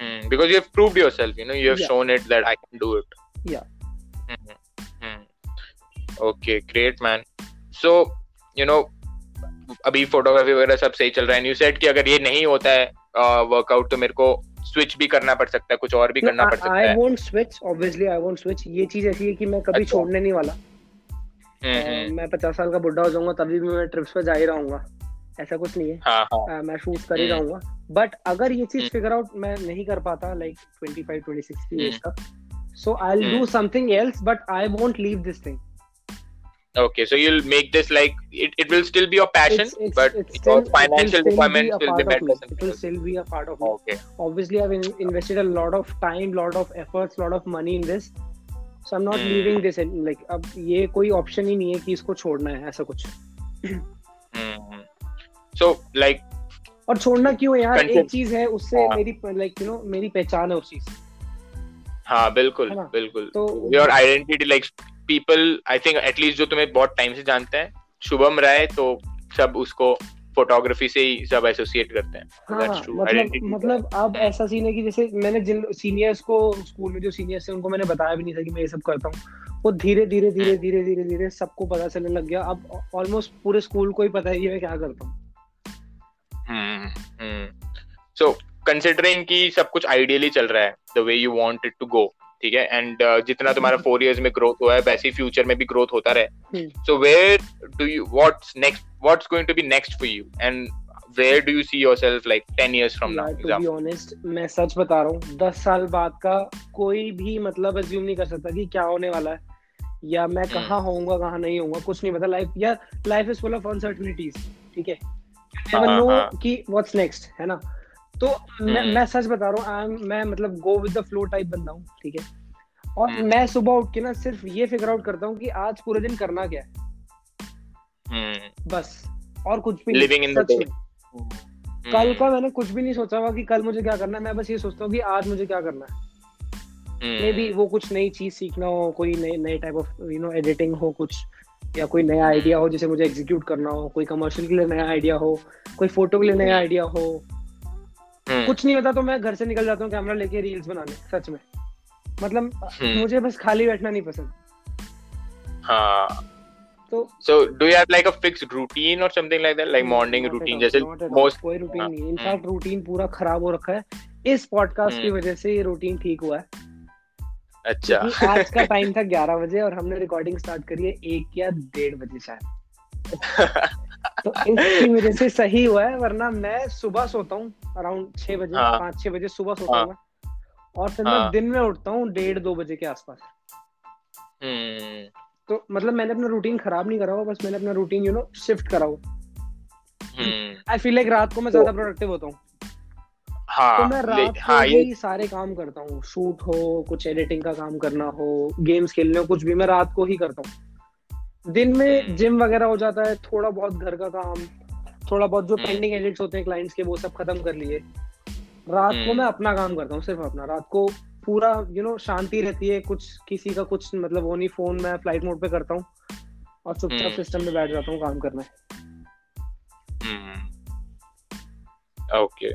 Mm, because you have proved yourself, you know, you have yeah. shown it that I can do it. Yeah. Mm-hmm. Mm-hmm. Okay, great man. So, you know, अभी photography वगैरह सब सही चल रहा है and you said कि अगर ये नहीं होता है uh, workout तो मेरे को switch भी करना पड़ सकता है, कुछ और भी no, करना पड़ सकता है। I won't switch, obviously I won't switch. ये चीज ऐसी है कि मैं कभी छोड़ने नहीं वाला। Mm-hmm. मैं पचास साल का बुड्ढा हो जाऊंगा तभी भी मैं ट्रिप्स पे जा ही रहूंगा, ऐसा कुछ नहीं है। हाँ, हाँ, आ, मैं शूट कर ही रहूंगा, बट अगर ये चीज फिगर आउट मैं नहीं कर पाता like twenty five, twenty six की एज तक, so I will do something else but I won't leave this thing. Okay, so you'll make this like it it will still be your passion, it's, it's, but it's still, your financial requirements will be met. It will still be a part of it. Okay. Obviously, I've in- invested a lot of time, lot of efforts, lot of money in this, so I'm not hmm. leaving this. Like अब ये कोई option ही नहीं है कि इसको छोड़ना है, ऐसा कुछ। So, like, और छोड़ना क्यों यार, content. एक चीज है उससे हाँ. मेरी like, you know, मेरी पहचान है उस चीज से। हाँ बिल्कुल बिल्कुल। तो your identity like people I think at least जो तुम्हें बहुत टाइम से जानते हैं शुभम राय, तो सब उसको फोटोग्राफी से ही सब एसोसिएट करते हैं। हाँ, मतलब, मतलब अब ऐसा सीन है कि जैसे मैंने जिन सीनियर्स को स्कूल में जो सीनियर्स थे उनको मैंने बताया भी नहीं था कि मैं ये सब करता हूँ, वो धीरे धीरे धीरे धीरे धीरे धीरे सबको पता चलने लग गया। अब ऑलमोस्ट पूरे स्कूल को ही पता है कि मैं क्या करता हूँ। Hmm, hmm. So, considering कि सब कुछ ideally चल रहा है, the way you want it to go, ठीक है, and uh, जितना तुम्हारा four years में growth हुआ है, वैसे ही future में भी growth होता रहे। Hmm. So, where do you, what's next, what's going to be next for you, and where do you see yourself like ten years from now? To be honest, मैं सच बता रहा हूँ, दस साल बाद का कोई भी मतलब assume नहीं कर सकता कि क्या होने वाला है, या मैं कहाँ होऊंगा, कहाँ नहीं होऊंगा, कुछ नहीं पता। Life, यार, life is full of uncertainties, ठीक है? Never know कि what's next है ना, तो मैं मैं सच बता रहा हूँ, मैं मतलब go with the flow type बंदा हूँ, ठीक है, और मैं सुबह उठ के ना सिर्फ ये फिगर आउट करता हूँ कि आज पूरे दिन करना क्या है, बस, और कुछ भी नहीं। कल का मैंने कुछ भी नहीं सोचा हुआ कि कल मुझे क्या करना है, मैं बस ये सोचता हूँ कि आज मुझे क्या करना है। मे बी वो कुछ नई चीज सीखना हो, कोई नए नए type of you know editing हो कुछ, या कोई नया आइडिया हो जिसे मुझे एग्जीक्यूट करना हो, कोई कमर्शियल के लिए नया आइडिया हो, कोई फोटो के लिए नया आइडिया हो, कुछ नहीं होता तो मैं घर से निकल जाता हूँ कैमरा लेके रील्स बनाने। सच में मतलब मुझे बस खाली बैठना नहीं पसंद। हाँ तो so do you have like a fixed routine or something like that, like morning routine? जैसे most कोई routine नहीं, in fact routine पूरा खराब हो रखा है। इस podcast की वजह से ये routine ठीक हुआ है। अच्छा, आज का टाइम था ग्यारह बजे और हमने रिकॉर्डिंग स्टार्ट करी है एक या डेढ़ बजे शायद, तो इसकी वजह से सही हुआ है, वरना मैं सुबह सोता हूँ अराउंड छह बजे पाँच छह बजे सुबह सोता हूँ और फिर मैं दिन में उठता हूँ डेढ़ दो बजे के आसपास। तो मतलब मैंने अपना रूटीन खराब नहीं करा हुआ, बस मैंने अपना रूटीन यू नो शिफ्ट करा हुआ। आई फील लाइक रात को मैं ज्यादा प्रोडक्टिव होता हूँ। हाँ, तो मैं रात हाँ, को ही सारे काम करता हूँ, शूट हो, कुछ एडिटिंग का काम करना हो, गेम्स खेलने हो, कुछ भी मैं रात को ही करता हूँ। दिन में जिम वगैरह हो जाता है, थोड़ा बहुत घर का काम, थोड़ा बहुत जो पेंडिंग एडिट्स होते हैं क्लाइंट्स के वो सब खत्म कर लिए। रात को मैं अपना काम करता हूँ, सिर्फ अपना। रात को पूरा यू नो शांति रहती है, कुछ किसी का कुछ मतलब वो नहीं, फोन मैं फ्लाइट मोड पे करता हूँ और चुपचाप सिस्टम में बैठ जाता हूँ काम करना है। ओके,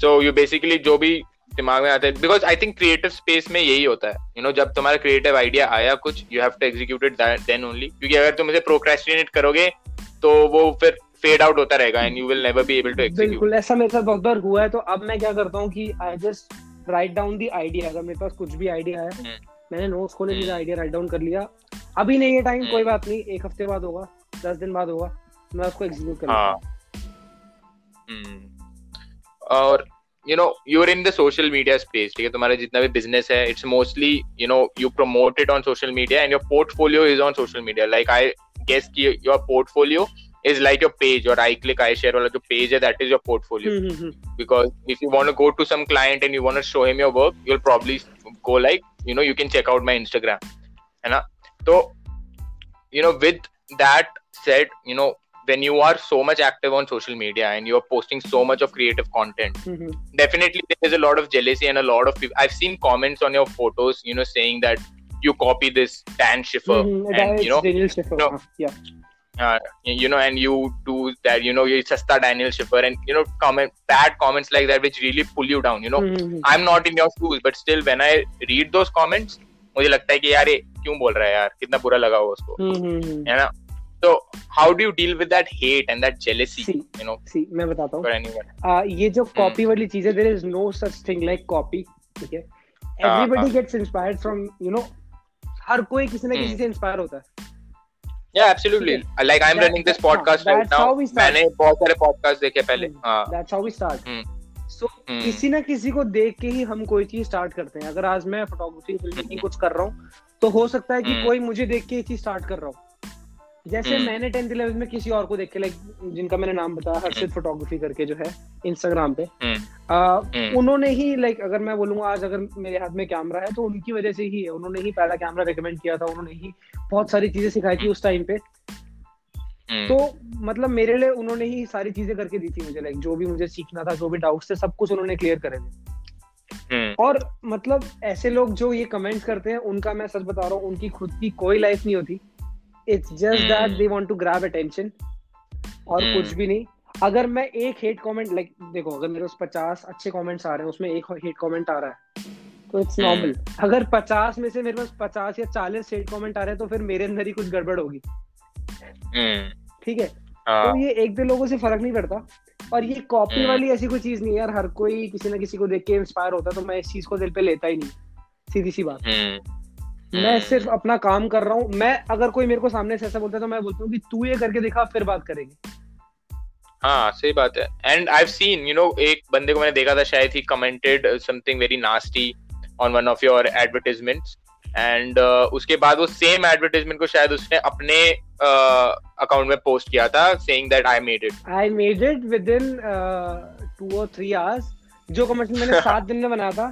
सो यू बेसिकली जो भी दिमाग में आता है, because I think creative space में यही होता है, यू नो जब तुम्हारा क्रिएटिव आइडिया आया कुछ, you have to execute it then only, क्योंकि अगर तुम इसे प्रोक्रेस्टिनेट करोगे तो वो फिर फेड आउट होता रहेगा and you will never be able to execute. बिल्कुल, ऐसा मेरे साथ बहुत बार हुआ है। तो अब मैं क्या करता हूँ कि I just write down the idea. अगर मेरे पास कुछ भी आइडिया है, मैंने नोट्स खोले, मेरा आइडिया राइट डाउन कर लिया, अभी नहीं है टाइम, कोई बात नहीं, एक हफ्ते बाद होगा, दस दिन बाद होगा, मैं उसको एग्जीक्यूट करूंगा। और you know you are in the social media space, ठीक है, तुम्हारा जितना भी बिजनेस है it's mostly you know you promote it on social media and your portfolio is on social media. Like I guess कि your portfolio is like your page or iClickIShare wala jo page hai, that is your portfolio. Mm-hmm. Because if you want to go to some client and you want to show him your work, you'll probably go like, you know, you can check out my Instagram, hai na? So, you know, with that said, you know, when you are so much active on social media and you're posting so much of creative content, mm-hmm. definitely there is a lot of jealousy and a lot of people. I've seen comments on your photos, you know, saying that you copy this Dan Schiffer. Mm-hmm. And, and you know, Daniel Schiffer. You know, yeah. Uh, you know, and you do that, you know, you're Sasta Daniel Schiffer, and you know, comment bad comments like that which really pull you down, you know. Mm-hmm. I'm not in your shoes, but still when I read those comments, मुझे लगता है कि यार ये क्यों बोल रहा है यार, कितना बुरा लगा हुआ उसको, है ना? So how do you deal with that hate and that jealousy? See, you know, see, मैं बताता हूँ, for anyone. Uh, ये जो copy वाली चीज़ है, there is no such thing like copy, ठीक है? Everybody uh-huh. gets inspired from, you know, हर कोई किसी न किसी से inspire होता है. Yeah, absolutely. Like I'm that, running this podcast हाँ, right now. मैंने बहुत सारे podcast देखे पहले. हाँ. That's how we start. Hmm. So hmm. किसी ना किसी को देख के ही हम कोई चीज स्टार्ट करते हैं। अगर आज मैं फोटोग्राफी फिल्मिंग hmm. कुछ कर रहा हूँ, तो हो सकता है कि hmm. कोई मुझे देख के ये चीज स्टार्ट कर रहा हूँ। जैसे hmm. मैंने टेंथ इलेवेंथ में किसी और को देख के, लाइक जिनका मैंने नाम बताया, हर्षित फोटोग्राफी करके जो है इंस्टाग्राम पे, hmm. uh, hmm. उन्होंने ही लाइक अगर मैं बोलूँगा आज अगर मेरे हाथ में कैमरा है तो उनकी वजह से ही है। उन्होंने ही पहला कैमरा रिकमेंड किया था, उन्होंने ही बहुत सारी चीजें सिखाई थी उस टाइम पे। तो मतलब मेरे लिए उन्होंने ही सारी चीजें करके दी थी मुझे, लाइक जो भी मुझे सीखना था, जो भी डाउट्स थे, सब कुछ उन्होंने क्लियर करे थे। और मतलब ऐसे लोग जो ये कमेंट्स करते हैं, उनका मैं सच बता रहा हूँ, उनकी खुद की कोई लाइफ नहीं होती। It's just that they want to grab attention और कुछ भी नहीं। अगर मैं एक हेट कॉमेंट, लाइक देखो अगर मेरे उस पचास अच्छे कॉमेंट्स आ रहे हैं, उसमें एक हेट कॉमेंट आ रहा है तो इट्स नॉर्मल। अगर पचास में से मेरे पास पचास या चालीस हेट कमेंट आ रहे हैं तो फिर मेरे अंदर ही कुछ गड़बड़ होगी, ठीक है? तो ये एक दो लोगों से फर्क नहीं पड़ता। और ये कॉपी वाली ऐसी कोई चीज नहीं है यार, हर कोई किसी ना किसी को देख के इंस्पायर होता है, तो मैं इस चीज को दिल पे लेता ही नहीं। सीधी सी बात, मैं सिर्फ अपना काम कर रहा हूँ। मैं अगर कोई मेरे को सामने से ऐसा बोलता है तो मैं बोलता हूँ कि तू ये करके दिखा, फिर बात करेंगे। हाँ, सही बात है। And I have seen, you know, एक बंदे को मैंने देखा था, शायद ही commented something very nasty on one of your advertisements and uh, उसके बाद वो same advertisement को शायद उसने अपने uh, account में post किया था saying that I made it. I made it within uh, two or three hours. जो commercial मैंने सात दिन में बनाया था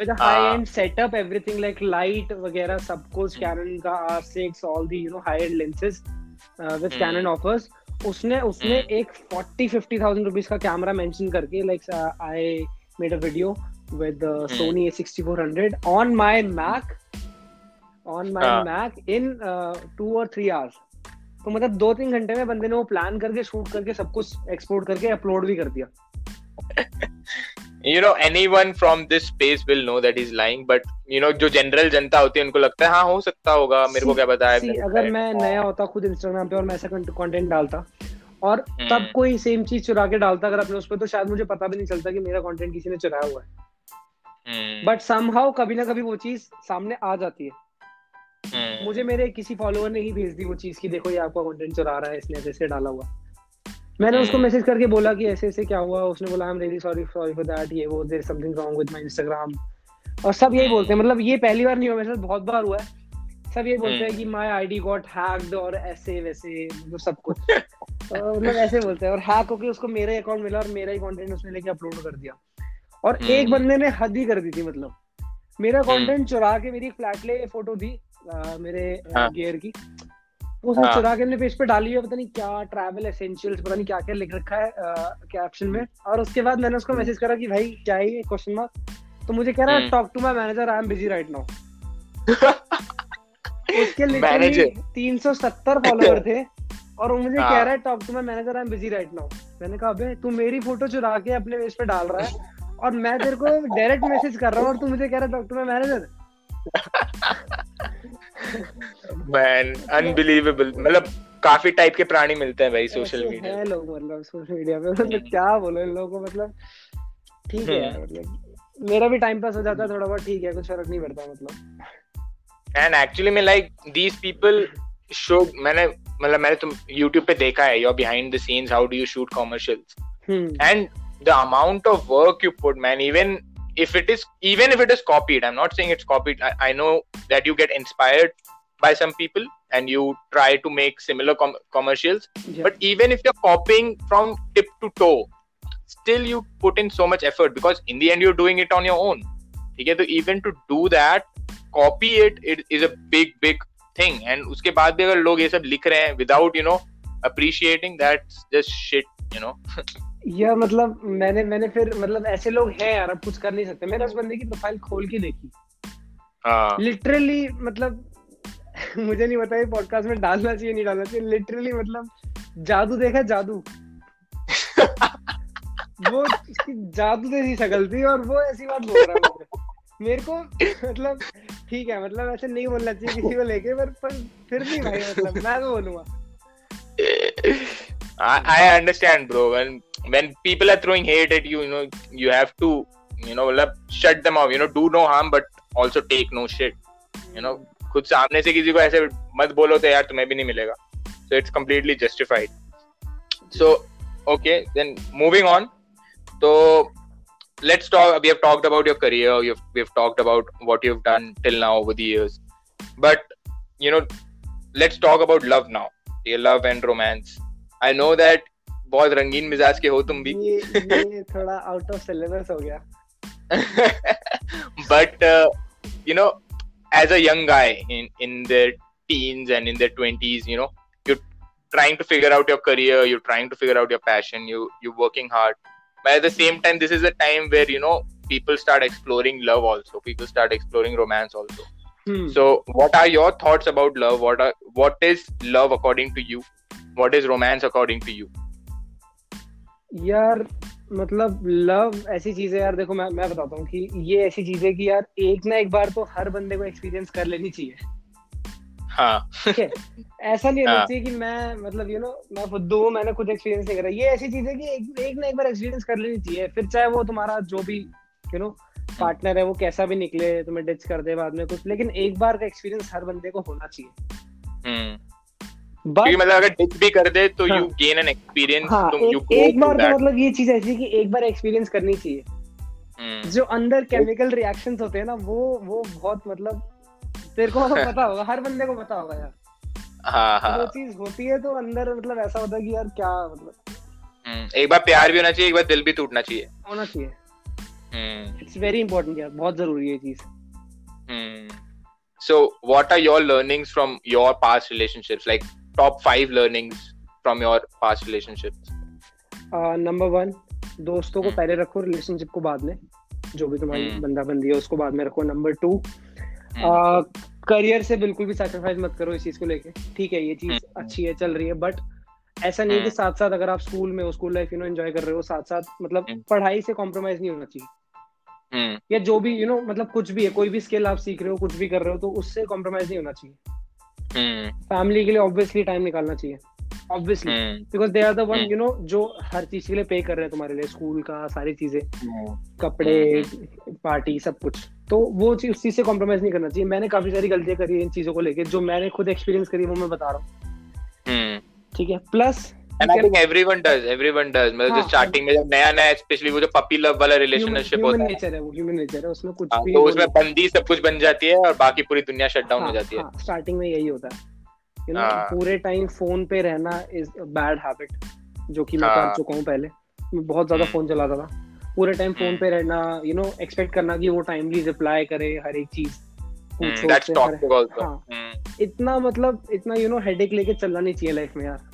with a high end setup, everything like light वगैरह सब कुछ, Canon का R six, all the you know high end lenses uh, with Canon offers, उसने उसने एक forty fifty thousand rupees का camera mention करके like uh, I made a video with the Sony A sixty-four hundred on my Mac, on my uh. Mac in uh, two or three hours. तो मतलब दो तीन घंटे में बंदे ने वो प्लान करके शूट करके सब कुछ एक्सपोर्ट करके अपलोड भी कर दिया. You know, anyone from this space will know that he's lying, but you know, जो जनरल जनता होती है उनको लगता है हाँ हो सकता होगा, मेरे को क्या बताया. अगर मैं नया होता खुद इंस्टाग्राम पे और मैं ऐसा कंटेंट डालता और तब कोई सेम चीज चुरा के डालता अगर अपने उस पे, तो शायद मुझे पता भी नहीं चलता कि मेरा कंटेंट किसी ने चुराया हुआ है. बट समहाउ कभी ना कभी वो चीज सामने आ जाती है. Hmm. मुझे मेरे किसी फॉलोअर ने ही भेज दी वो चीज कि देखो ये आपका कंटेंट चुरा रहा है, इसने ऐसे डाला हुआ. मैंने hmm. उसको मैसेज करके बोला कि ऐसे ऐसे क्या हुआ. उसने बोला I am really sorry sorry for that, ये वो there is something wrong with my Instagram. और सब यही बोलते हैं, मतलब ये पहली बार नहीं हुआ, मेरे साथ बहुत बार हुआ है. सब यही बोलते hmm. हैं कि माय आईडी गॉट हैक्ड और ऐसे वैसे मतलब सब कुछ मतलब ऐसे बोलते हैं. और हैक होके उसको मेरा ही अकाउंट मिला और मेरा ही कंटेंट उसने लेके अपलोड कर दिया. और hmm. एक बंदे ने हद ही कर दी थी, मतलब मेरा कंटेंट चुरा के मेरी फ्लैटले फोटो दी Uh, मेरे हाँ. गियर की वो सब चुरा के पेज पे डाली हुई है. पता नहीं क्या ट्रैवल एसेंशियल्स, पता नहीं क्या क्या लिख रखा है कैप्शन uh, में. और उसके बाद मैंने उसको मैसेज करा कि भाई क्या है क्वेश्चन मार्क. तो मुझे कह रहा है talk to my manager, I am busy right now. उसके लिटरली तीन सौ सत्तर फॉलोअर थे और वो मुझे हाँ. कह रहा है talk to my manager, I am busy right now. मैंने कहा अबे तू मेरी फोटो चुरा के अपने पेज पे डाल रहा है और मैं तेरे को डायरेक्ट मैसेज कर रहा हूँ और तू मुझे कह रहा है talk to my manager. Man, unbelievable. मतलब काफी टाइप के प्राणी मिलते हैं भाई सोशल मीडिया पे. लोग मतलब सोशल मीडिया पे मतलब क्या बोलो इन लोगों को. मतलब ठीक है यार, मतलब मेरा भी टाइम पास हो जाता है थोड़ा बहुत. ठीक है, कुछ फर्क नहीं पड़ता मतलब. And actually मैं like these people show, मैंने मतलब मैंने तुम YouTube पे देखा है your behind the scenes, how do you shoot commercials and the amount of work you put, man. Even if it is even if it is copied, I'm not saying it's copied. I, I know that you get inspired by some people and you try to make similar com- commercials. Yeah. But even if you're copying from tip to toe, still you put in so much effort because in the end you're doing it on your own. Okay, so even to do that, copy it, it is a big, big thing. And उसके बाद भी अगर लोग ये सब लिख रहे हैं without you know appreciating, that's just shit, you know. यार मतलब मैंने मैंने फिर मतलब ऐसे लोग हैं यार, अब कुछ कर नहीं सकते. मैंने उस बंदे की प्रोफाइल खोल के देखी लिटरली, मतलब मुझे नहीं पता ये पॉडकास्ट में डालना चाहिए नहीं डालना चाहिए. लिटरली मतलब जादू देखा, जादू. वो जादू जैसी शकल थी और वो ऐसी बात बोल रहा है मेरे को. मतलब ठीक है, मतलब ऐसे नहीं बोलना चाहिए किसी को लेके, पर फिर भी भाई मतलब मैं तो बोलूंगा. I, I understand, bro. And when people are throwing hate at you, you know, you have to, you know, shut them off. You know, do no harm, but also take no shit. You know, खुद सामने से किसी को ऐसे मत बोलो तो यार तुम्हें भी नहीं मिलेगा. So it's completely justified. So okay, then moving on. So let's talk. We have talked about your career. You've we've talked about what you've done till now over the years. But you know, let's talk about love now. Your love and romance. I know that बहुत रंगीन मिजाज के हो तुम भी. ये, ये थोड़ा out of syllabus हो गया. But uh, you know, as a young guy in in their teens and in their twenties, you know, you're trying to figure out your career, you're trying to figure out your passion, you you're working hard. But at the same time, this is a time where you know people start exploring love also. People start exploring romance also. Hmm. So, what are your thoughts about love? What are what is love according to you? What is romance according to you? यार मतलब love ऐसी चीज है यार. देखो मैं मैं बताता हूँ कि ये ऐसी चीज है कि यार एक ना एक बार तो हर बंदे को एक्सपीरियंस कर लेनी चाहिए. हाँ ठीक है, ऐसा नहीं होना चाहिए कि मैं मतलब यू नो मैं खुद दो मैंने खुद एक्सपीरियंस नहीं करा. ये ऐसी चीज है कि एक, एक ना एक बार एक्सपीरियंस कर लेनी चाहिए. फिर चाहे वो तुम्हारा जो भी यू नो पार्टनर है वो कैसा भी निकले, तुम्हें डिच कर दे बाद में कुछ, लेकिन एक बार का एक्सपीरियंस हर बंदे को होना चाहिए. But, मतलब अगर डिच भी कर दे तो यू गेन एन एक्सपीरियंस. एक बार तो मतलब ये चीज ऐसी कि एक बार एक्सपीरियंस करनी चाहिए. hmm. जो अंदर केमिकल रिएक्शंस होते हैं ना वो वो बहुत मतलब तेरे को पता होगा, हर बंदे को पता होगा यार. हाँ हाँ वो चीज होती है तो अंदर मतलब ऐसा होता है कि यार क्या मतलब. hmm. एक बार प्यार भी होना चाहिए, एक बार दिल भी टूटना चाहिए, होना चाहिए. इट्स वेरी इंपॉर्टेंट यार, बहुत जरूरी है ये चीज. So what are your learnings from your past relationships? Like top five learnings from your past relationships? Uh, number one, दोस्तों को पहले रखो, relationship को बाद में. जो भी तुम्हारी बंदा बंदी है उसको बाद में रखो। नंबर टू, करियर से बिल्कुल भी सैक्रिफाइस मत करो इस चीज को लेके। ठीक है, ये चीज अच्छी है, चल रही है, बट ऐसा नहीं कि साथ साथ अगर आप स्कूल में school life you know enjoy कर रहे हो, साथ साथ मतलब पढ़ाई से कॉम्प्रोमाइज नहीं होना चाहिए, या जो भी यू नो मतलब कुछ भी है, कोई भी स्किल आप सीख रहे हो, कुछ भी कर रहे हो, तो उससे कॉम्प्रोमाइज नहीं होना चाहिए। फैमिली के लिए ऑब्वियसली टाइम निकालना चाहिए, obviously, because they are the one you know जो हर चीज के लिए पे कर रहे हैं तुम्हारे लिए, स्कूल का, सारी चीजें, कपड़े, पार्टी, सब कुछ। तो वो चीज, उस चीज से कॉम्प्रोमाइज नहीं करना चाहिए। मैंने काफी सारी गलतियां करी है इन चीजों को लेके, जो मैंने खुद एक्सपीरियंस करी वो मैं बता रहा हूँ। ठीक है, plus And I think everyone does, everyone does. मतलब जो starting में जब नया नया especially वो जो puppy love वाला relationship होता है, human nature है वो, human nature है, उसमें कुछ भी, तो उसमें बंदी सब कुछ बन जाती है और बाकी पूरी दुनिया shut down हो जाती है। Starting में यही होता है, you know, पूरे time phone पे रहना is a bad habit, जो कि मैं कर चुका हूँ पहले। मैं बहुत ज्यादा फोन चलाता था, पूरे टाइम फोन पे रहना, यू नो एक्सपेक्ट करना कि वो टाइमली रिप्लाई करे हर एक चीज, इतना मतलब इतना यू नो हेडेक लेके चलना नहीं चाहिए लाइफ में यार।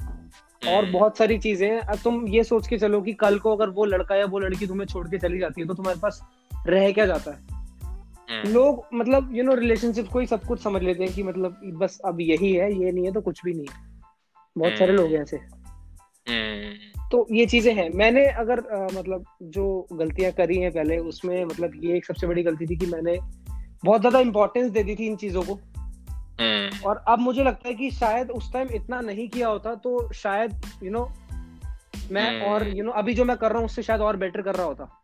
और बहुत सारी चीजें हैं, तुम ये सोच के चलो कि कल को अगर वो लड़का या वो लड़की तुम्हें छोड़ के चली जाती है तो तुम्हारे पास रह क्या जाता है। लोग मतलब यू नो रिलेशनशिप को ही सब कुछ समझ लेते हैं कि मतलब बस अब यही है, ये नहीं है तो कुछ भी नहीं है। बहुत सारे लोग हैं ऐसे, तो ये चीजें हैं। मैंने अगर आ, मतलब जो गलतियां करी हैं पहले, उसमें मतलब ये एक सबसे बड़ी गलती थी कि मैंने बहुत ज्यादा इंपॉर्टेंस दे दी थी इन चीजों को, और अब मुझे लगता है कि शायद उस टाइम इतना नहीं किया होता तो शायद यू नो मैं और यू नो अभी जो मैं कर रहा हूँ उससे शायद और बेटर कर रहा होता।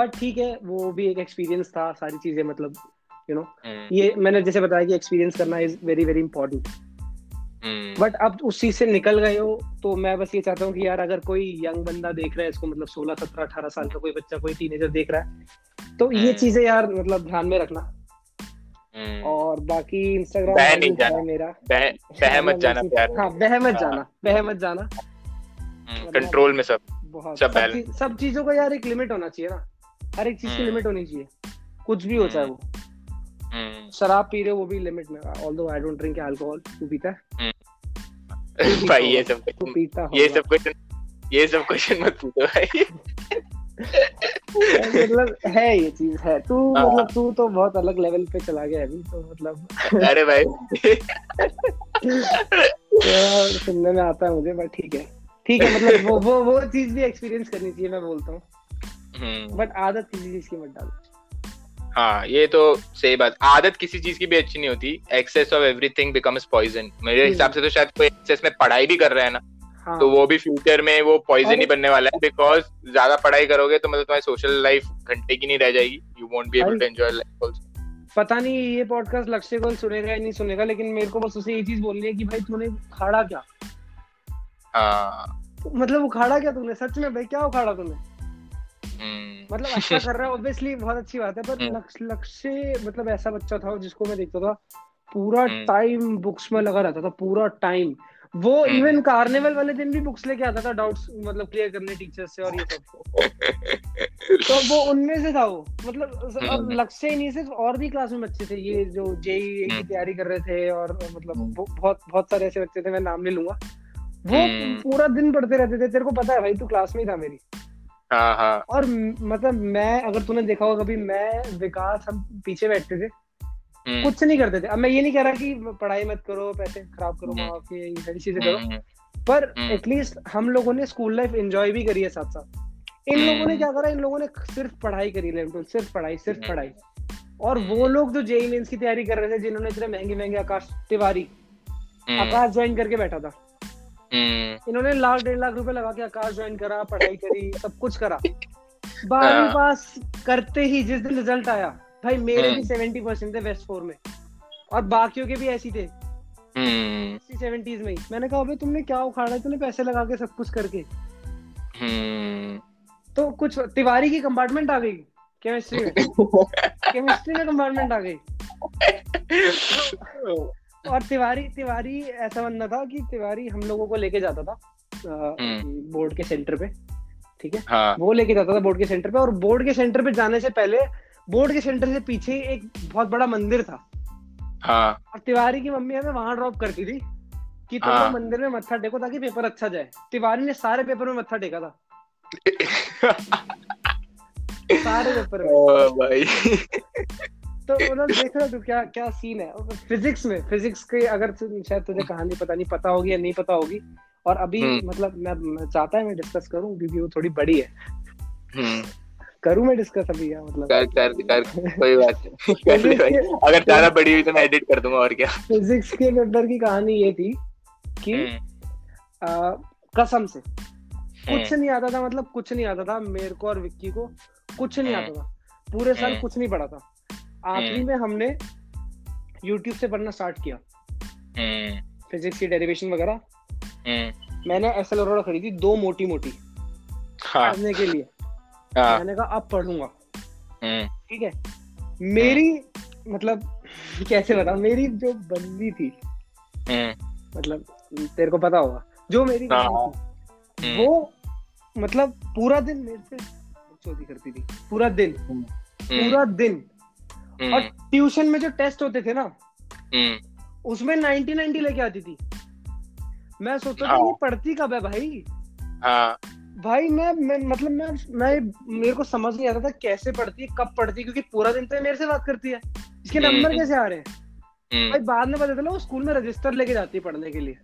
बट ठीक है, वो भी एक एक्सपीरियंस था, सारी चीजें मतलब यू नो ये मैंने जैसे बताया कि एक्सपीरियंस करना is very very important. But अब उस चीज से निकल गए हो, तो मैं बस ये चाहता हूँ कि यार अगर कोई यंग बंदा देख रहा है इसको, मतलब सोलह सत्रह अठारह साल का कोई बच्चा, कोई टीनेजर देख रहा है, तो ये चीजें यार मतलब ध्यान में रखना। और बाकी इंस्टाग्राम है मेरा, बह मत जाना प्यार, हाँ बह मत जाना, बह मत जाना, कंट्रोल में सब, बहुत सब चीजों का यार एक लिमिट होना चाहिए ना, हर एक चीज की लिमिट होनी चाहिए, कुछ भी होता है। वो शराब पी रहे हो वो भी लिमिट में, although I don't drink alcohol, तू पीता है भाई? ये सब पीता, ये सब क्वेश्चन, ये सब क्वेश्चन मत पूछो भाई। मतलब है ये चीज है, तू मतलब तू तो बहुत अलग लेवल पे चला गया अभी तो, मतलब अरे भाई सुनने में आता है मुझे, बट ठीक है ठीक है, मतलब वो वो वो चीज भी एक्सपीरियंस करनी चाहिए मैं बोलता हूँ, बट आदत किसी चीज की मत डालो। हाँ ये तो सही बात, आदत किसी चीज की भी अच्छी नहीं होती। Excess of everything becomes poison. मेरे हिसाब से तो शायद कोई एक्सेस में पढ़ाई भी कर रहा है ना, तो वो भी फ्यूचर में वो पॉइजन ही बनने वाला है, बिकॉज ज्यादा पढ़ाई करोगे तो मतलब तुम्हारी सोशल लाइफ घंटे की नहीं रह जाएगी, you won't be able to enjoy life also. पता नहीं ये पॉडकास्ट लक्ष्य कौन सुनेगा या नहीं सुनेगा, लेकिन मेरे को बस उसे ये चीज बोलनी है कि भाई तूने उखाड़ा क्या, मतलब उखाड़ा क्या तूने, सच में भाई क्या उखाड़ा तूने, मतलब अच्छा कर रहा है ऑब्वियसली, बहुत अच्छी बात है, पर लक्ष्य मतलब ऐसा बच्चा था जिसको मैं देखता था पूरा टाइम बुक्स में लगा रहता था, पूरा टाइम वो इवन कार्निवल वाले दिन भी बुक्स लेके आता था, डाउट्स मतलब क्लियर करने टीचर्स से और ये सब। तो वो उनमें से था वो, मतलब लक्ष्य ही नहीं सिर्फ, और भी क्लास में बच्चे थे ये जो जेईई की तैयारी कर रहे थे, और मतलब बहुत बहुत सारे ऐसे बच्चे थे, मैं नाम ले लूंगा, वो पूरा दिन पढ़ते रहते थे। तेरे को पता है भाई, तू क्लास में ही था मेरी, और मतलब मैं, अगर तूने देखा होगा कभी, मैं विकास हम पीछे बैठते थे, कुछ नहीं करते थे। अब मैं ये नहीं कह रहा कि पढ़ाई मत करो, पैसे खराब करो, माँ बाप के, ये सारी चीजें करो, पर एटलीस्ट हम लोगों ने स्कूल लाइफ एंजॉय भी करी है साथ साथ। इन लोगों ने क्या करा, इन लोगों ने सिर्फ पढ़ाई करी, सिर्फ पढ़ाई, सिर्फ पढ़ाई। और वो लोग जो जेईई मेंस की तैयारी कर रहे थे, जिन्होंने इतने महंगे महंगे, आकाश तिवारी, आकाश ज्वाइन करके बैठा था, इन्होंने लाख डेढ़ लाख रुपए लगा के आकाश ज्वाइन करा, पढ़ाई करी, सब कुछ करा, बारहवीं पास करते ही जिस दिन रिजल्ट आया, भाई मेरे भी सत्तर परसेंट थे वेस्ट फोर में, और बाकियों के भी ऐसी थे सत्तर सत्तर में ही। मैंने कहा भाई तुमने क्या उखाड़ा है, तूने पैसे लगा के सब कुछ करके। तो कुछ तिवारी की कंपार्टमेंट आ गई केमिस्ट्री में, केमिस्ट्री में कंपार्टमेंट आ गई। और तिवारी तिवारी ऐसा बंदा था कि तिवारी हम लोगों को लेके जाता था बोर्ड के सेंटर पे, ठीक है, वो लेके जाता था बोर्ड के सेंटर पे, और बोर्ड के सेंटर पे जाने से पहले बोर्ड के सेंटर से पीछे एक बहुत बड़ा मंदिर था, हाँ, और तिवारी की मम्मी हमें वहां ड्रॉप करती थी कि तुम हाँ। मंदिर में मत्था टेको ताकि पेपर अच्छा जाए। तिवारी ने सारे पेपर में मत्था टेका था। सारे ऊपर भाई। तो उन्होंने देख रहा तू क्या क्या सीन है फिजिक्स में। फिजिक्स की अगर शायद तुझे कहानी पता नहीं पता होगी या नहीं पता होगी, और अभी मतलब मैं चाहता है मैं डिस्कस करूं क्योंकि वो थोड़ी बड़ी है। करूं मैं डिस्कस अभी या मतलब कर कर कर कोई बात नहीं कर ले भाई। अगर ज्यादा बड़ी हुई तो मैं एडिट कर दूंगा और क्या। फिजिक्स के पेपर की कहानी ये थी कि आ, कसम से कुछ नहीं आता था, मतलब कुछ नहीं आता था मेरे को और विक्की को, कुछ नहीं आता था पूरे साल, कुछ नहीं पढ़ा था। आखिरी में हमने यूट्यूब से पढ़ना स्टार्ट किया फिजिक्स की डेरिवेशन वगैरह। मैंने एसएलआर खरीदी दो मोटी मोटी पढ़ने के लिए। मैंने कहा अब पढ़ूंगा, ठीक है। मेरी मतलब कैसे बताऊं, मेरी जो बंदी थी मतलब तेरे को पता होगा जो मेरी थी, वो मतलब पूरा दिन मेरे से चोरी करती थी, पूरा दिन पूरा दिन। और ट्यूशन में जो टेस्ट होते थे ना उसमें नाइनटी नाइनटी लेके आती थी। मैं सोचता था ये पढ़ती कब है भाई। भाई मैं, मैं मतलब मैं मैं मेरे को समझ नहीं आता था कैसे पढ़ती है, कब पढ़ती है, क्योंकि पूरा दिन तो मेरे से बात करती है, इसके नंबर कैसे आ रहे हैं भाई। बाद में पता चला वो स्कूल में रजिस्टर लेके जाती है पढ़ने के लिए,